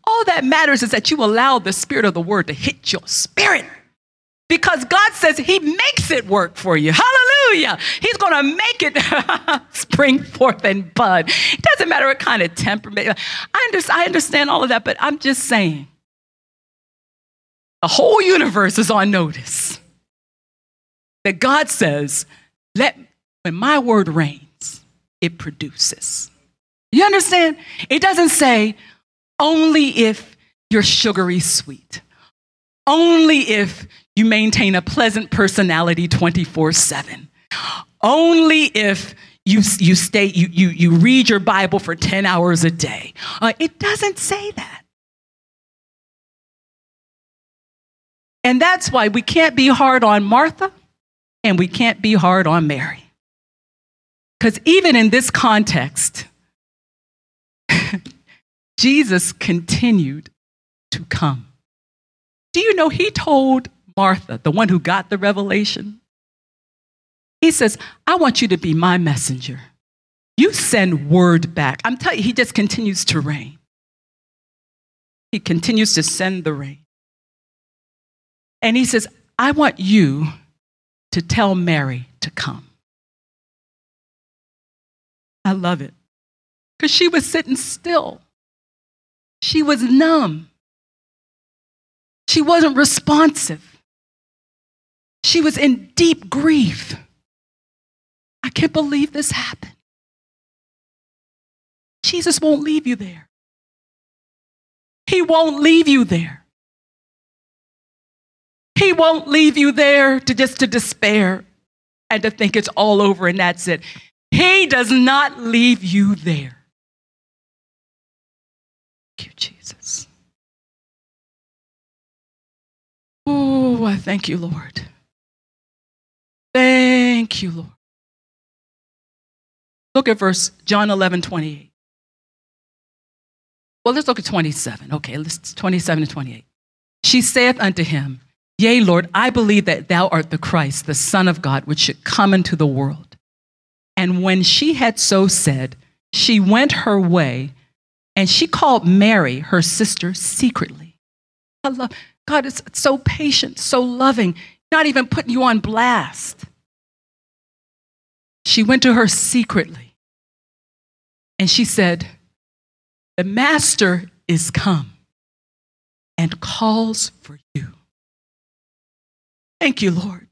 All that matters is that you allow the spirit of the word to hit your spirit. Because God says he makes it work for you. Hallelujah. He's going to make it spring forth and bud. It doesn't matter what kind of temperament. I understand all of that, but I'm just saying. The whole universe is on notice. That God says, "Let when my word reigns, it produces." You understand? It doesn't say, only if you're sugary sweet. Only if you maintain a pleasant personality twenty-four seven. Only if you you stay you you you read your Bible for ten hours a day. Uh, it doesn't say that. And that's why we can't be hard on Martha and we can't be hard on Mary. Because even in this context, Jesus continued to come. Do you know he told Martha, the one who got the revelation? He says, I want you to be my messenger. You send word back. I'm telling you, he just continues to reign. He continues to send the rain. And he says, I want you to tell Mary to come. I love it. Because she was sitting still. She was numb. She wasn't responsive. She was in deep grief. I can't believe this happened. Jesus won't leave you there. He won't leave you there. He won't leave you there to just to despair and to think it's all over and that's it. He does not leave you there. Thank you, Jesus. Oh, I thank you, Lord. Thank you, Lord. Look at verse John eleven twenty-eight. Well, let's look at twenty-seven. Okay, let's twenty-seven and twenty-eight. She saith unto him, Yea, Lord, I believe that thou art the Christ, the Son of God, which should come into the world. And when she had so said, she went her way. And she called Mary, her sister, secretly. I love, God is so patient, so loving, not even putting you on blast. She went to her secretly. And she said, the master is come and calls for you. Thank you, Lord.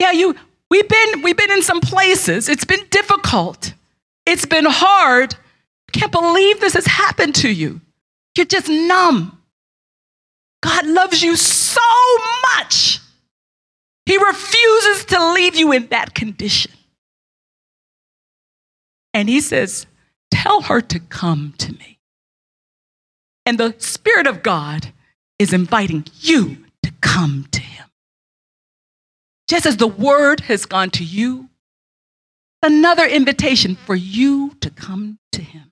Yeah, you, we've been, we've been in some places. It's been difficult. It's been hard. I can't believe this has happened to you. You're just numb. God loves you so much. He refuses to leave you in that condition. And he says, tell her to come to me. And the Spirit of God is inviting you to come to him. Just as the word has gone to you, another invitation for you to come to him.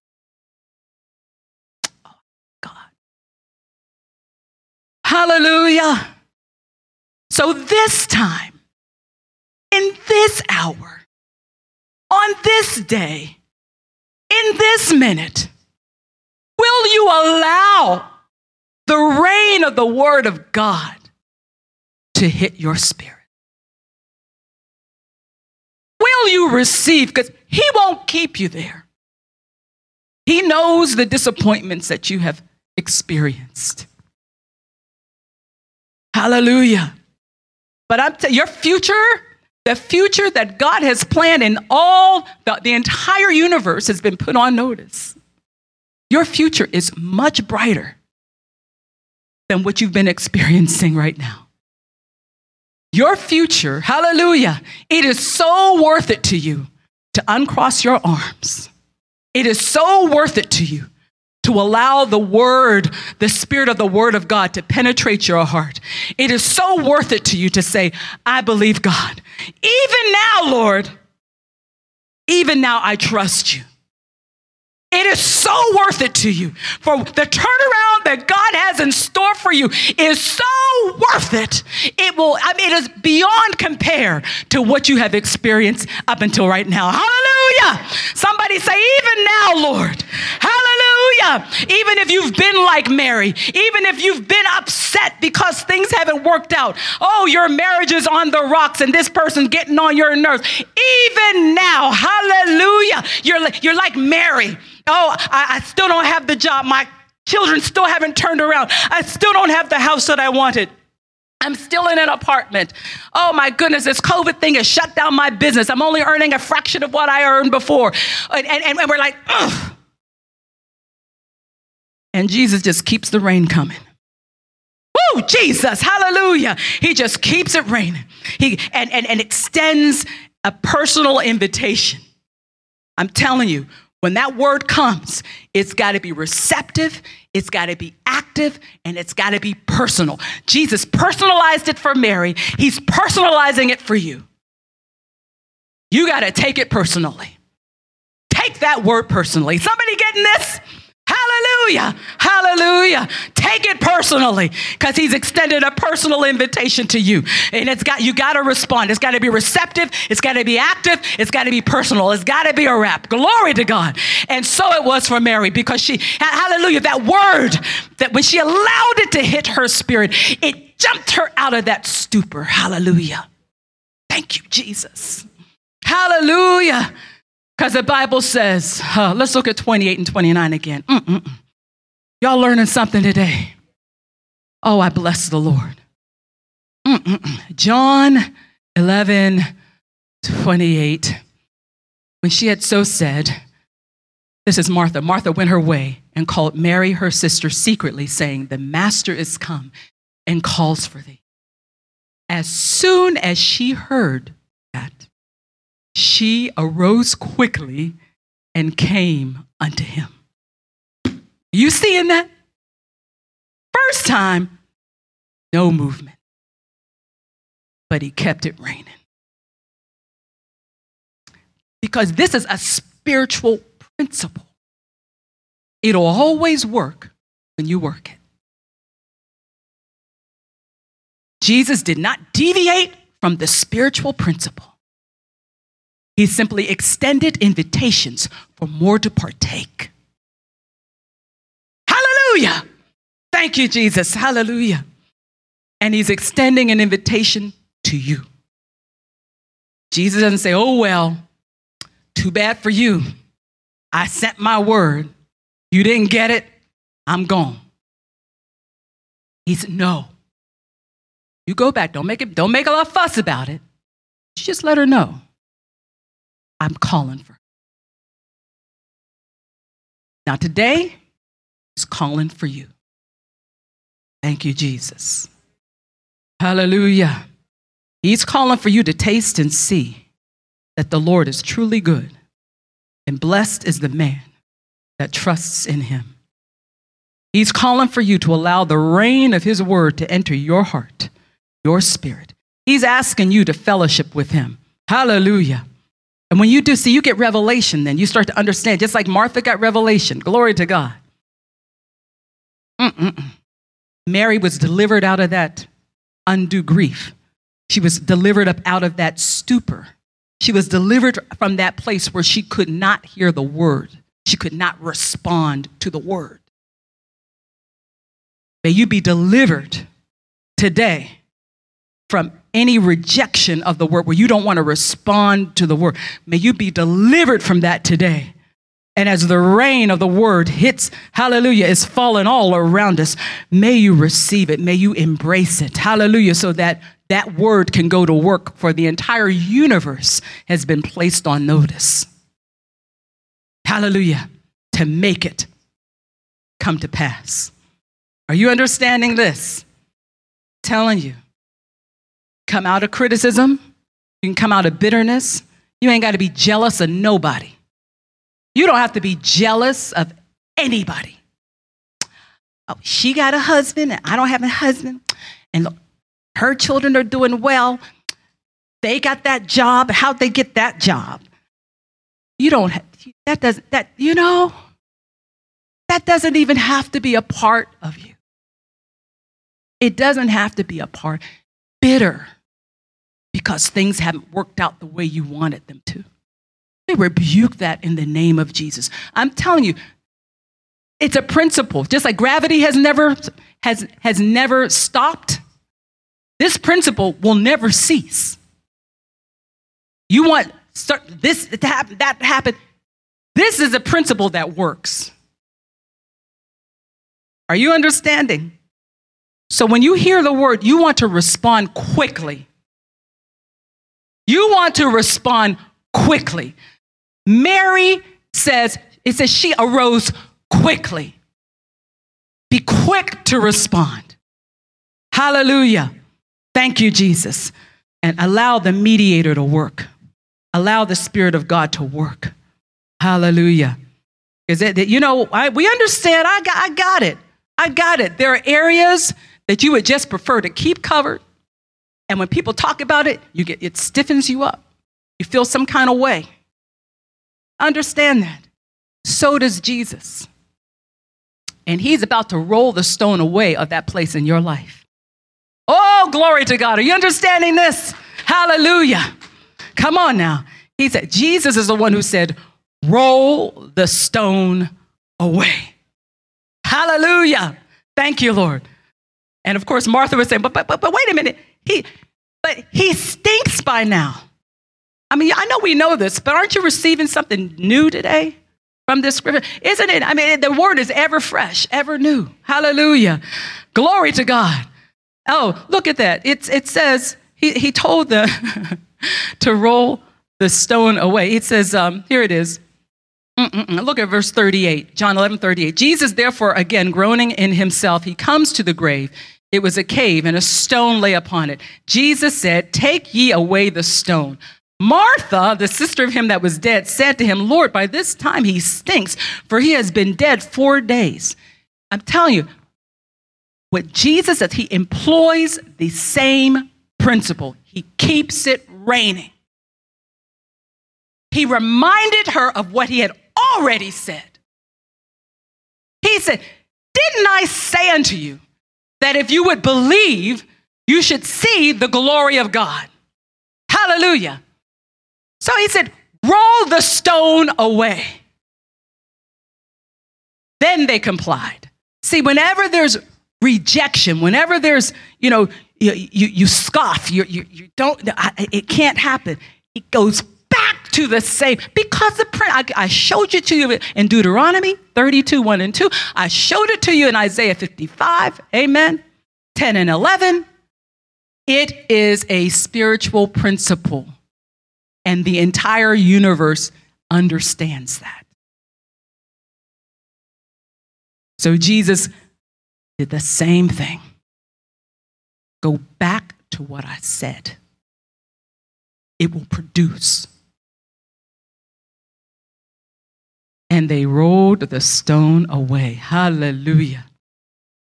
Oh, God. Hallelujah. So this time, in this hour, on this day, in this minute, will you allow the rain of the word of God to hit your spirit? will you receive? Because he won't keep you there. He knows the disappointments that you have experienced. Hallelujah. But I'm t- your future, the future that God has planned in all, the, the entire universe has been put on notice. Your future is much brighter than what you've been experiencing right now. Your future, hallelujah, it is so worth it to you to uncross your arms. It is so worth it to you to allow the word, the spirit of the word of God to penetrate your heart. It is so worth it to you to say, I believe God. Even now, Lord, even now I trust you. It is so worth it to you. For the turnaround that God has in store for you is so worth it. It will, I mean, it is beyond compare to what you have experienced up until right now. Hallelujah. Somebody say, even now, Lord. Hallelujah. Even if you've been like Mary, even if you've been upset because things haven't worked out. Oh, your marriage is on the rocks and this person's getting on your nerves. Even now, hallelujah. You're, you're like Mary. Oh, I, I still don't have the job. My children still haven't turned around. I still don't have the house that I wanted. I'm still in an apartment. Oh my goodness, this COVID thing has shut down my business. I'm only earning a fraction of what I earned before. And, and, and we're like, ugh. And Jesus just keeps the rain coming. Woo, Jesus, hallelujah. He just keeps it raining. He and, and, and extends a personal invitation. I'm telling you, when that word comes, it's got to be receptive, it's got to be active, and it's got to be personal. Jesus personalized it for Mary. He's personalizing it for you. You got to take it personally. Take that word personally. Somebody getting this? Hallelujah. Hallelujah. Take it personally because he's extended a personal invitation to you. And it's got, you got to respond. It's got to be receptive. It's got to be active. It's got to be personal. It's got to be a wrap. Glory to God. And so it was for Mary because she, hallelujah, that word that when she allowed it to hit her spirit, it jumped her out of that stupor. Hallelujah. Thank you, Jesus. Hallelujah. Because the Bible says, uh, let's look at twenty-eight and twenty-nine again. Mm-mm-mm. Y'all learning something today. Oh, I bless the Lord. Mm-mm-mm. John eleven, twenty-eight. When she had so said, this is Martha. Martha went her way and called Mary, her sister, secretly, saying, the master is come and calls for thee. As soon as she heard that, she arose quickly and came unto him. You seeing that? First time, no movement. But he kept it raining. Because this is a spiritual principle. It'll always work when you work it. Jesus did not deviate from the spiritual principle. He simply extended invitations for more to partake. Hallelujah. Thank you, Jesus. Hallelujah. And he's extending an invitation to you. Jesus doesn't say, oh, well, too bad for you. I sent my word. You didn't get it. I'm gone. He said, no. You go back. Don't make it, don't make a lot of fuss about it. You just let her know. I'm calling for her. Now today, he's calling for you. Thank you, Jesus. Hallelujah. He's calling for you to taste and see that the Lord is truly good, and blessed is the man that trusts in him. He's calling for you to allow the rain of his word to enter your heart, your spirit. He's asking you to fellowship with him. Hallelujah. And when you do, see, you get revelation then. You start to understand, just like Martha got revelation. Glory to God. Mm-mm-mm. Mary was delivered out of that undue grief. She was delivered up out of that stupor. She was delivered from that place where she could not hear the word. She could not respond to the word. May you be delivered today from any rejection of the word, where you don't want to respond to the word. May you be delivered from that today. And as the rain of the word hits, hallelujah, it's falling all around us. May you receive it. May you embrace it. Hallelujah. So that that word can go to work, for the entire universe has been placed on notice. Hallelujah. To make it come to pass. Are you understanding this? Telling you. Come out of criticism. You can come out of bitterness. You ain't got to be jealous of nobody. You don't have to be jealous of anybody. Oh, she got a husband and I don't have a husband. And look, her children are doing well. They got that job. How'd they get that job? You don't have, that doesn't, that, you know, that doesn't even have to be a part of you. It doesn't have to be a part. Bitter because things haven't worked out the way you wanted them to. We rebuke that in the name of Jesus. I'm telling you, it's a principle. Just like gravity has never has has never stopped, this principle will never cease. You want this to happen, that to happen. This is a principle that works. Are you understanding? So when you hear the word, you want to respond quickly. You want to respond quickly. Mary says, it says she arose quickly. Be quick to respond. Hallelujah. Thank you, Jesus. And allow the mediator to work. Allow the Spirit of God to work. Hallelujah. Is it that, you know, I, we understand. I got, I got it. I got it. There are areas that you would just prefer to keep covered. And when people talk about it, you get, it stiffens you up. You feel some kind of way. Understand that. So does Jesus. And he's about to roll the stone away of that place in your life. Oh, glory to God. Are you understanding this? Hallelujah. Come on now. He said, Jesus is the one who said, roll the stone away. Hallelujah. Thank you, Lord. And of course, Martha was saying, but, but, but, but wait a minute. He, but he stinks by now. I mean, I know we know this, but aren't you receiving something new today from this scripture? Isn't it? I mean, the word is ever fresh, ever new. Hallelujah. Glory to God. Oh, look at that. It's, it says he, he told them to roll the stone away. It says, um, here it is. Mm-mm-mm. Look at verse thirty-eight, John eleven thirty-eight. Jesus, therefore, again, groaning in himself, he comes to the grave. It was a cave and a stone lay upon it. Jesus said, take ye away the stone. Martha, the sister of him that was dead, said to him, Lord, by this time he stinks, for he has been dead four days. I'm telling you, what Jesus says, he employs the same principle. He keeps it raining. He reminded her of what he had already said. He said, didn't I say unto you that if you would believe, you should see the glory of God? Hallelujah. So he said, roll the stone away. Then they complied. See, whenever there's rejection, whenever there's, you know, you, you, you scoff, you, you, you don't, it can't happen. It goes back to the same, because the print, I, I showed it to you in Deuteronomy thirty-two, one and two. I showed it to you in Isaiah fifty-five, amen, ten and eleven. It is a spiritual principle. And the entire universe understands that. So Jesus did the same thing. Go back to what I said. It will produce. And they rolled the stone away. Hallelujah.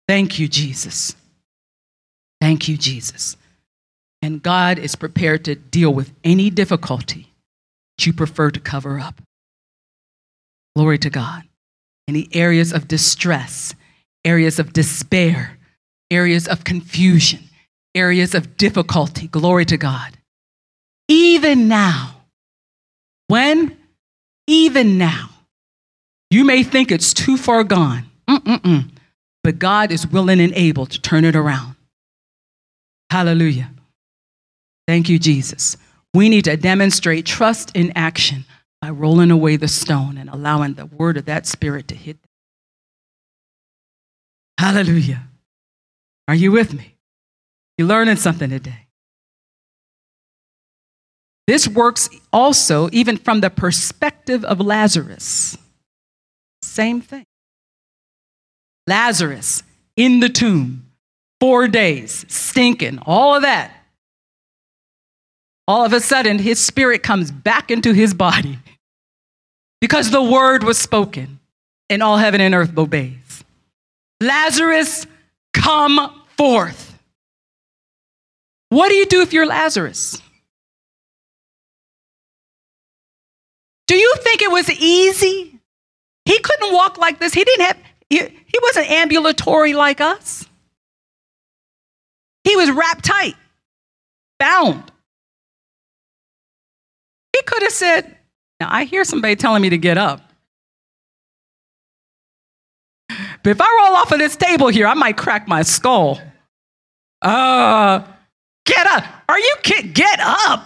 Thank you, Jesus. Thank you, Jesus. And God is prepared to deal with any difficulty that you prefer to cover up. Glory to God. Any areas of distress, areas of despair, areas of confusion, areas of difficulty. Glory to God. Even now, when, even now, you may think it's too far gone, Mm-mm-mm. But God is willing and able to turn it around. Hallelujah. Thank you, Jesus. We need to demonstrate trust in action by rolling away the stone and allowing the word of that spirit to hit them. Hallelujah. Are you with me? You're learning something today. This works also even from the perspective of Lazarus. Same thing. Lazarus in the tomb, four days, stinking, all of that. All of a sudden, his spirit comes back into his body because the word was spoken and all heaven and earth obeys. Lazarus, come forth. What do you do if you're Lazarus? Do you think it was easy? He couldn't walk like this. He didn't have, he, he wasn't ambulatory like us. He was wrapped tight, bound. He could have said, now I hear somebody telling me to get up. But if I roll off of this table here, I might crack my skull. Uh, get up. Are you kidding? Get up.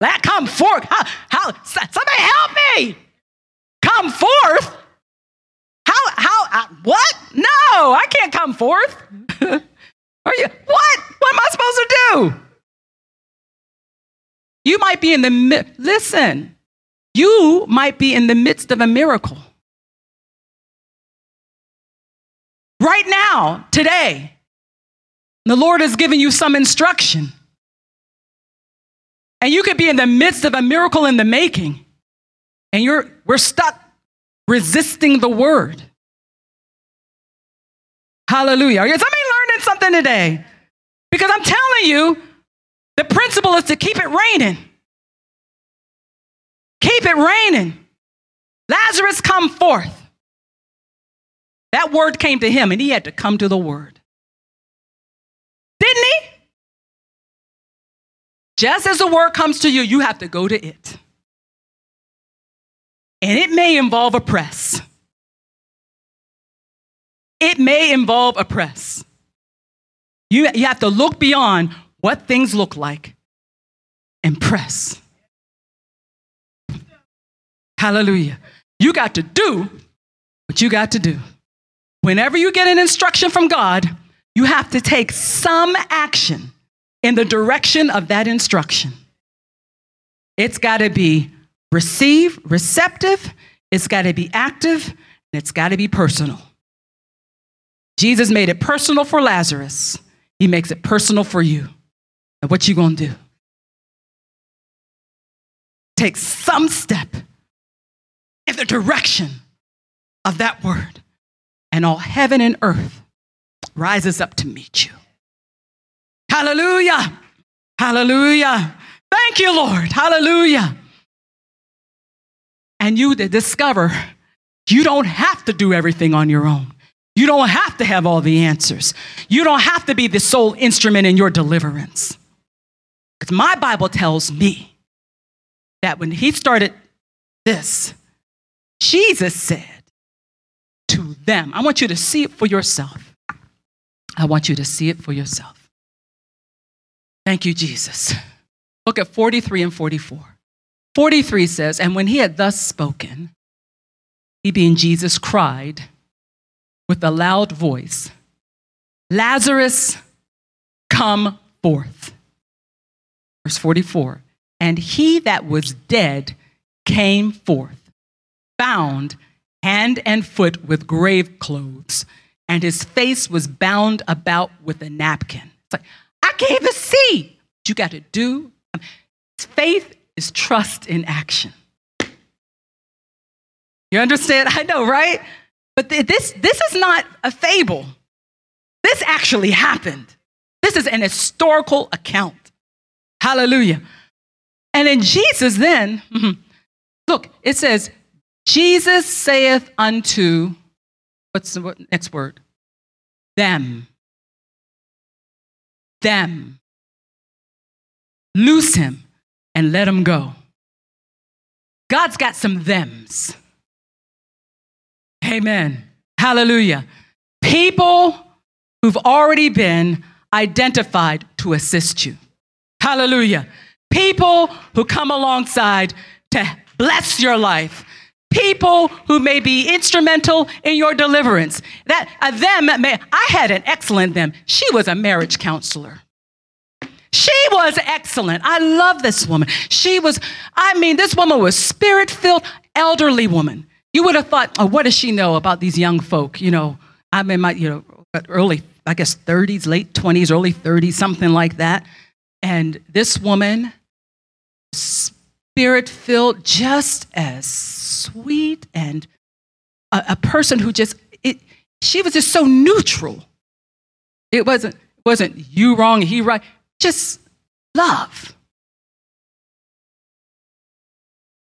That come forth. How, how, somebody help me. Come forth. How, how, I, what? No, I can't come forth. Are you, what? What am I supposed to do? You might be in the midst, listen, you might be in the midst of a miracle. Right now, today, the Lord has given you some instruction. And you could be in the midst of a miracle in the making. And you're we're stuck resisting the word. Hallelujah. Are you somebody learning something today? Because I'm telling you, the principle is to keep it raining. Keep it raining. Lazarus, come forth. That word came to him and he had to come to the word. Didn't he? Just as the word comes to you, you have to go to it. And it may involve a press. It may involve a press. You, you have to look beyond what things look like, and press. Hallelujah. You got to do what you got to do. Whenever you get an instruction from God, you have to take some action in the direction of that instruction. It's got to be receive, receptive. It's got to be active. And it's got to be personal. Jesus made it personal for Lazarus. He makes it personal for you. And what you gonna do? Take some step in the direction of that word, and all heaven and earth rises up to meet you. Hallelujah. Hallelujah. Thank you, Lord. Hallelujah. And you discover you don't have to do everything on your own. You don't have to have all the answers. You don't have to be the sole instrument in your deliverance. Because my Bible tells me that when he started this, Jesus said to them, I want you to see it for yourself. I want you to see it for yourself. Thank you, Jesus. Look at forty-three and forty-four. forty-three says, and when he had thus spoken, he being Jesus cried with a loud voice, Lazarus, come forth. Verse forty-four, and he that was dead came forth, bound hand and foot with grave clothes, and his face was bound about with a napkin. It's like, I can't even see. But you got to do. Faith is trust in action. You understand? I know, right? But th- this, this is not a fable. This actually happened. This is an historical account. Hallelujah. And in Jesus then, look, it says, Jesus saith unto, what's the what, next word? Them. Them. Loose him and let him go. God's got some thems. Amen. Hallelujah. People who've already been identified to assist you. Hallelujah. People who come alongside to bless your life. People who may be instrumental in your deliverance. That uh, them, may, I had an excellent them. She was a marriage counselor. She was excellent. I love this woman. She was, I mean, this woman was spirit-filled, elderly woman. You would have thought, oh, what does she know about these young folk? You know, I'm in my, you know, early, I guess, thirties, late twenties, early thirties, something like that. And this woman, spirit-filled, just as sweet, and a, a person who just, it, she was just so neutral. It wasn't, wasn't you wrong, he right. Just love.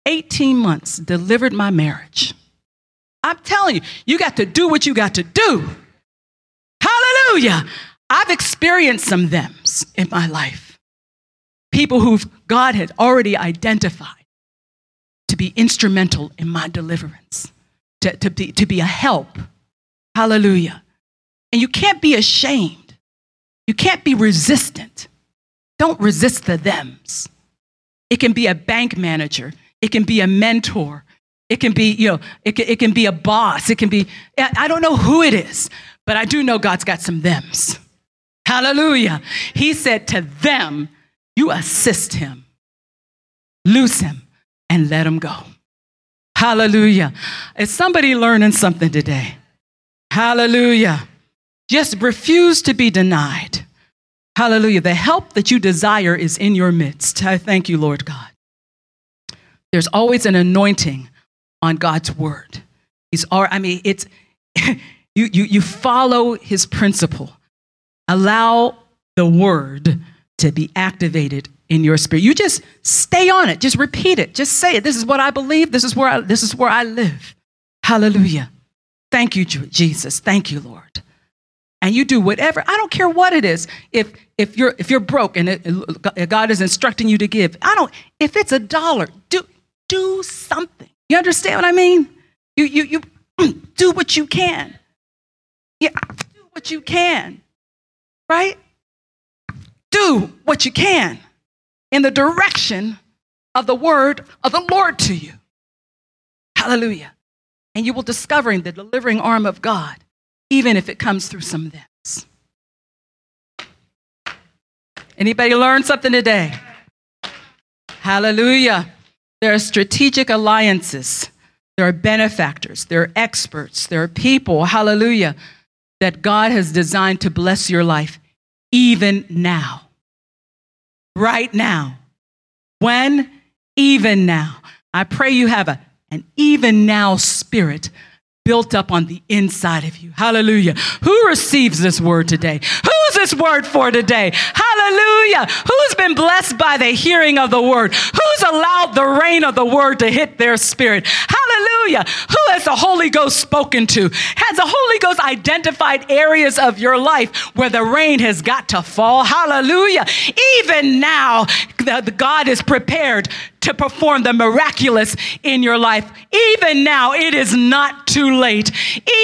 eighteen months delivered my marriage. I'm telling you, you got to do what you got to do. Hallelujah. I've experienced some thems in my life. People who God had already identified to be instrumental in my deliverance, to, to, be, to be a help. Hallelujah. And you can't be ashamed. You can't be resistant. Don't resist the thems. It can be a bank manager. It can be a mentor. It can be, you know, it can, it can be a boss. It can be, I don't know who it is, but I do know God's got some thems. Hallelujah. He said to them, you assist him, loose him, and let him go. Hallelujah. Is somebody learning something today? Hallelujah. Just refuse to be denied. Hallelujah. The help that you desire is in your midst. I thank you, Lord God. There's always an anointing on God's word. He's all, I mean, it's you, you, you follow his principle. Allow the word to be activated in your spirit. You just stay on it. Just repeat it. Just say it. This is what I believe. This is where I, this is where I live. Hallelujah. Thank you, Jesus. Thank you, Lord. And you do whatever, I don't care what it is. If if you're if you're broke and it, God is instructing you to give, I don't. If it's a dollar, do do something. You understand what I mean? You you you do what you can. Yeah, do what you can, right? Do what you can in the direction of the word of the Lord to you. Hallelujah! And you will discover the delivering arm of God. Even if it comes through some things. Anybody learn something today? Hallelujah. There are strategic alliances. There are benefactors. There are experts. There are people, hallelujah, that God has designed to bless your life even now. Right now. When? Even now. I pray you have a, an even now spirit built up on the inside of you. Hallelujah. Who receives this word today? Who's this word for today? Hallelujah. Who's been blessed by the hearing of the word? Who's allowed the rain of the word to hit their spirit? Hallelujah. Who has the Holy Ghost spoken to? Has the Holy Ghost identified areas of your life where the rain has got to fall? Hallelujah. Even now, God is prepared to perform the miraculous in your life. Even now, it is not too late.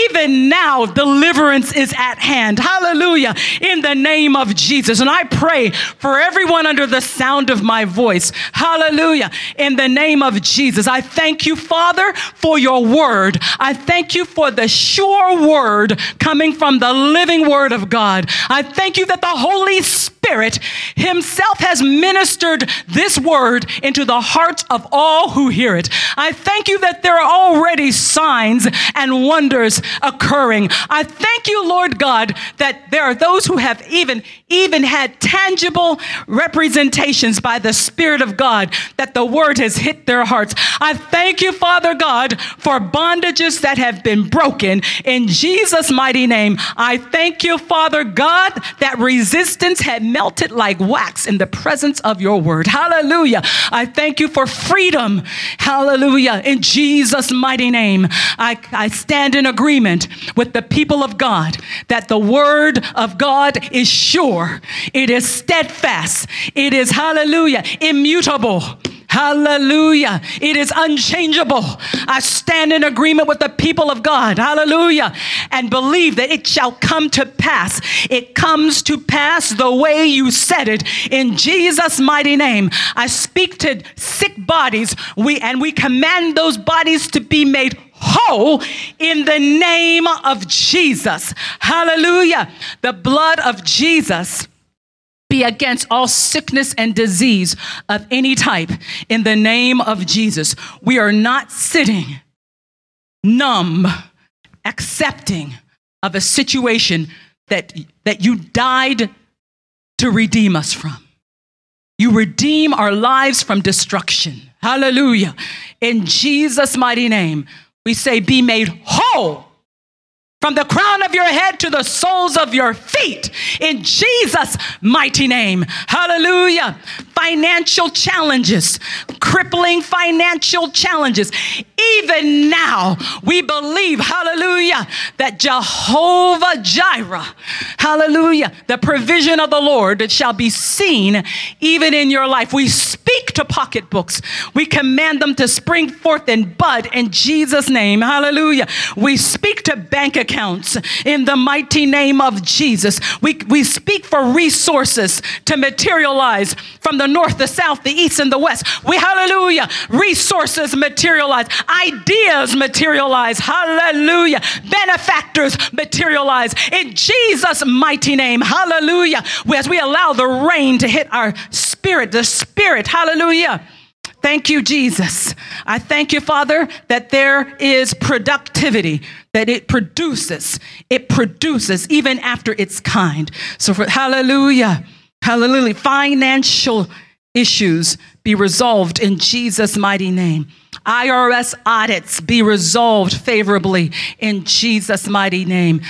Even now, deliverance is at hand. Hallelujah. In the name of Jesus. And I pray for everyone under the sound of my voice. Hallelujah. In the name of Jesus. I thank you, Father, for your word. I thank you for the sure word coming from the living word of God. I thank you that the Holy Spirit himself has ministered this word into the hearts of all who hear it. I thank you that there are already signs and wonders occurring. I thank you, Lord God, that there are those who have even, even had tangible representations by the Spirit of God, that the word has hit their hearts. I thank you, Father God, for bondages that have been broken in Jesus' mighty name. I thank you, Father God, that resistance had melted like wax in the presence of your word. Hallelujah. I thank Thank you for freedom. Hallelujah. In Jesus' mighty name, I, I stand in agreement with the people of God that the word of God is sure. It is steadfast. It is, hallelujah, immutable. Hallelujah. It is unchangeable. I stand in agreement with the people of God. Hallelujah. And believe that it shall come to pass. It comes to pass the way you said it. In Jesus' mighty name, I speak to sick bodies. We and we command those bodies to be made whole in the name of Jesus. Hallelujah. The blood of Jesus be against all sickness and disease of any type in the name of Jesus. We are not sitting numb, accepting of a situation that, that you died to redeem us from. You redeem our lives from destruction. Hallelujah. In Jesus' mighty name, we say, be made whole from the crown of your head to the soles of your feet in Jesus' mighty name. Hallelujah. Financial challenges, crippling financial challenges. Even now, we believe, hallelujah, that Jehovah Jireh, hallelujah, the provision of the Lord that shall be seen even in your life. We speak to pocketbooks. We command them to spring forth and bud in Jesus' name. Hallelujah. We speak to bank accounts in the mighty name of Jesus. We, we speak for resources to materialize from the north, the south, the east, and the west. We, hallelujah, resources materialize. Ideas materialize. Hallelujah. Benefactors materialize in Jesus' mighty name. Hallelujah. As we allow the rain to hit our spirit, the spirit. Hallelujah. Thank you, Jesus. I thank you, Father, that there is productivity, that it produces. It produces even after its kind. So for hallelujah. Hallelujah. Financial issues be resolved in Jesus' mighty name. I R S audits be resolved favorably in Jesus' mighty name.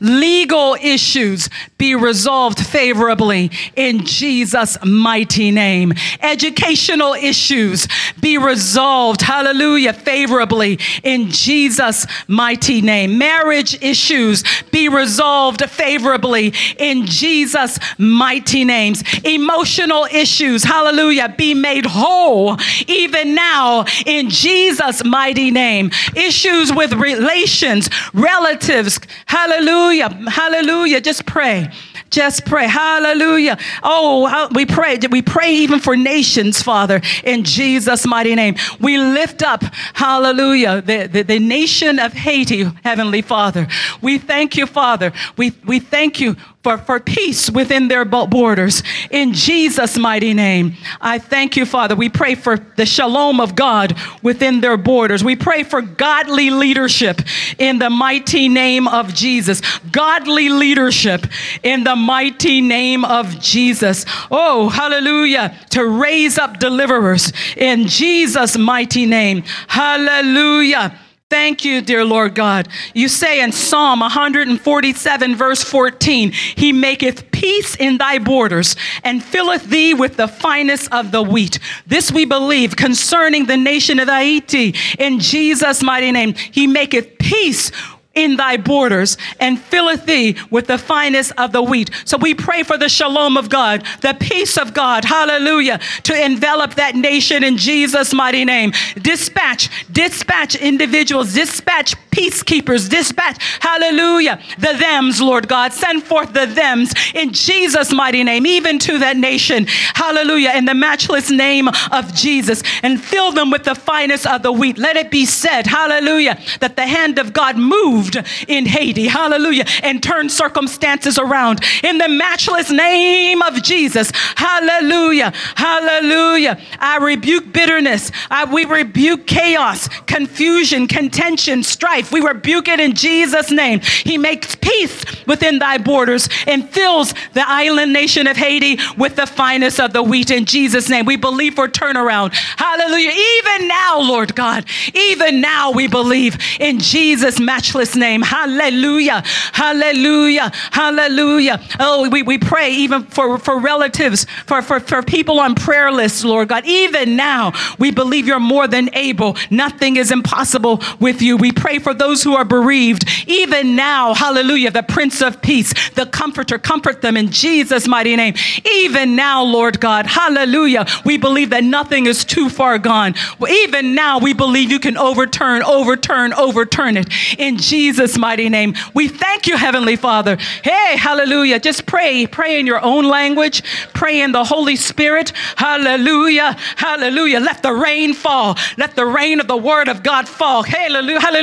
Legal issues be resolved favorably in Jesus' mighty name. Educational issues be resolved, hallelujah, favorably in Jesus' mighty name. Marriage issues be resolved favorably in Jesus' mighty names. Emotional issues, hallelujah, be made whole even now in In Jesus' mighty name. Issues with relations, relatives. Hallelujah. Hallelujah. Just pray. Just pray. Hallelujah. Oh, we pray. We pray even for nations, Father, in Jesus' mighty name. We lift up, hallelujah, the, the, the nation of Haiti, Heavenly Father. We thank you, Father. We, we thank you for, for peace within their borders. In Jesus' mighty name, I thank you, Father. We pray for the shalom of God within their borders. We pray for godly leadership in the mighty name of Jesus. Godly leadership in the mighty name of Jesus. Oh, hallelujah, to raise up deliverers in Jesus' mighty name. Hallelujah. Thank you, dear Lord God. You say in Psalm one forty-seven, verse fourteen, he maketh peace in thy borders and filleth thee with the finest of the wheat. This we believe concerning the nation of Haiti in Jesus' mighty name. He maketh peace in thy borders and filleth thee with the finest of the wheat. So we pray for the shalom of God, the peace of God, hallelujah, to envelop that nation in Jesus' mighty name. Dispatch, dispatch individuals, dispatch peacekeepers, dispatch, hallelujah, the thems, Lord God. Send forth the thems in Jesus' mighty name, even to that nation, hallelujah, in the matchless name of Jesus, and fill them with the finest of the wheat. Let it be said, hallelujah, that the hand of God moves in Haiti, hallelujah, and turn circumstances around in the matchless name of Jesus, hallelujah, hallelujah. I rebuke bitterness, I, we rebuke chaos, confusion, contention, strife. We rebuke it in Jesus' name. He makes peace within thy borders and fills the island nation of Haiti with the finest of the wheat in Jesus' name. We believe for turnaround, hallelujah, even now, Lord God, even now we believe in Jesus' matchless name. Hallelujah. Hallelujah. Hallelujah. Oh, we, we pray even for, for relatives, for, for, for people on prayer lists, Lord God. Even now, we believe you're more than able. Nothing is impossible with you. We pray for for those who are bereaved. Even now, hallelujah, the Prince of Peace, the Comforter, comfort them in Jesus' mighty name. Even now, Lord God, hallelujah, we believe that nothing is too far gone. Even now, we believe you can overturn, overturn, overturn it in Jesus' mighty name. We thank you, Heavenly Father. Hey, hallelujah. Just pray. Pray in your own language. Pray in the Holy Spirit. Hallelujah. Hallelujah. Let the rain fall. Let the rain of the word of God fall. Hallelujah. Hallelujah.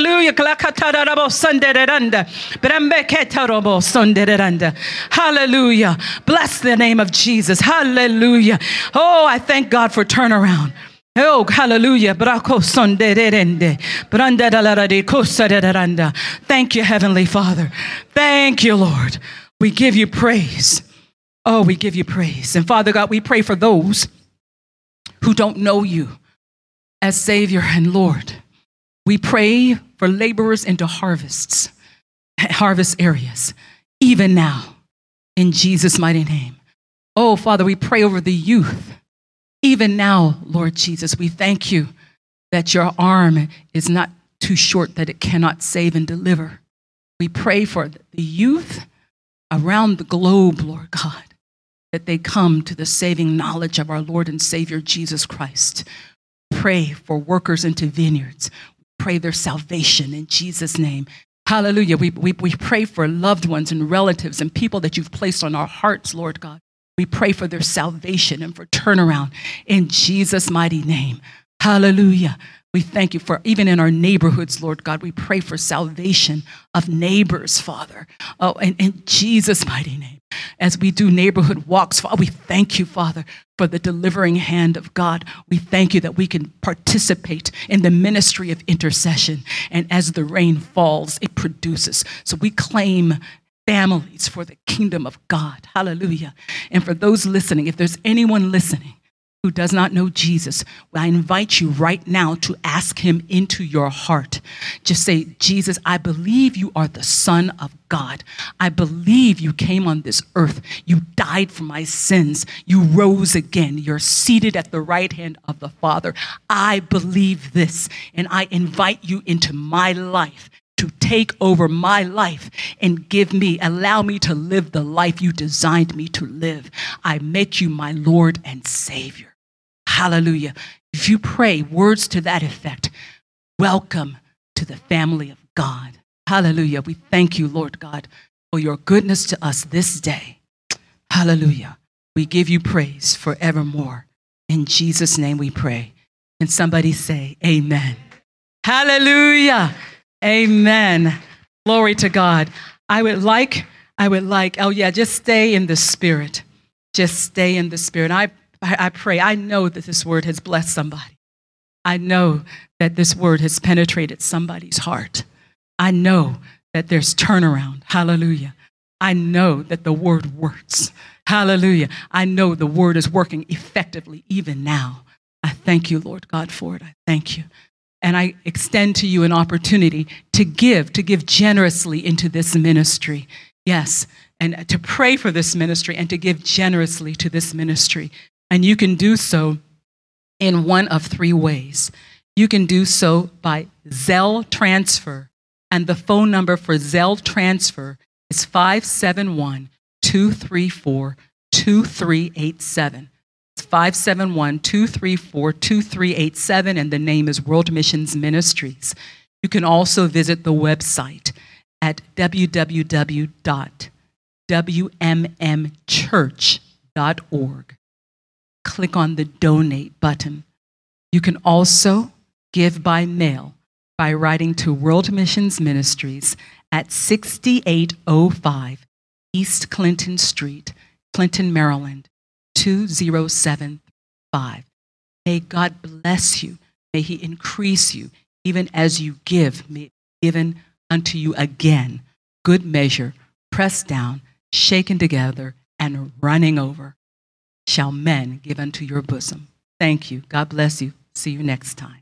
Hallelujah. Bless the name of Jesus. Hallelujah. Oh, I thank God for turnaround. Oh, hallelujah. Thank you, Heavenly Father. Thank you, Lord. We give you praise. Oh, we give you praise. And Father God, we pray for those who don't know you as Savior and Lord. We pray for laborers into harvests, harvest areas, even now, in Jesus' mighty name. Oh, Father, we pray over the youth. Even now, Lord Jesus, we thank you that your arm is not too short that it cannot save and deliver. We pray for the youth around the globe, Lord God, that they come to the saving knowledge of our Lord and Savior, Jesus Christ. Pray for workers into vineyards. Pray their salvation in Jesus' name. Hallelujah. We, we, we pray for loved ones and relatives and people that you've placed on our hearts, Lord God. We pray for their salvation and for turnaround in Jesus' mighty name. Hallelujah. We thank you for even in our neighborhoods, Lord God. We pray for salvation of neighbors, Father. Oh, and in Jesus' mighty name, as we do neighborhood walks, we thank you, Father, for the delivering hand of God. We thank you that we can participate in the ministry of intercession. And as the rain falls, it produces. So we claim families for the kingdom of God. Hallelujah. And for those listening, if there's anyone listening who does not know Jesus, I invite you right now to ask him into your heart. Just say, Jesus, I believe you are the Son of God. I believe you came on this earth. You died for my sins. You rose again. You're seated at the right hand of the Father. I believe this, and I invite you into my life to take over my life and give me, allow me to live the life you designed me to live. I make you my Lord and Savior. Hallelujah. If you pray words to that effect, welcome to the family of God. Hallelujah. We thank you, Lord God, for your goodness to us this day. Hallelujah. We give you praise forevermore. In Jesus' name we pray. And somebody say, amen. Hallelujah. Amen. Glory to God. I would like, I would like, oh yeah, just stay in the Spirit. Just stay in the Spirit. I, I pray, I know that this word has blessed somebody. I know that this word has penetrated somebody's heart. I know that there's turnaround. Hallelujah. I know that the word works. Hallelujah. I know the word is working effectively even now. I thank you, Lord God, for it. I thank you. And I extend to you an opportunity to give, to give generously into this ministry. Yes, and to pray for this ministry and to give generously to this ministry. And you can do so in one of three ways. You can do so by Zelle transfer. And the phone number for Zelle transfer is five seven one, two three four, two three eight seven. five seven one, two three four, two three eight seven, and the name is World Missions Ministries. You can also visit the website at w w w dot w m m church dot org. Click on the donate button. You can also give by mail by writing to World Missions Ministries at sixty-eight oh five East Clinton Street, Clinton, Maryland, two zero seven five. May God bless you. May he increase you. Even as you give, may it be given unto you again. Good measure, pressed down, shaken together, and running over, shall men give unto your bosom. Thank you. God bless you. See you next time.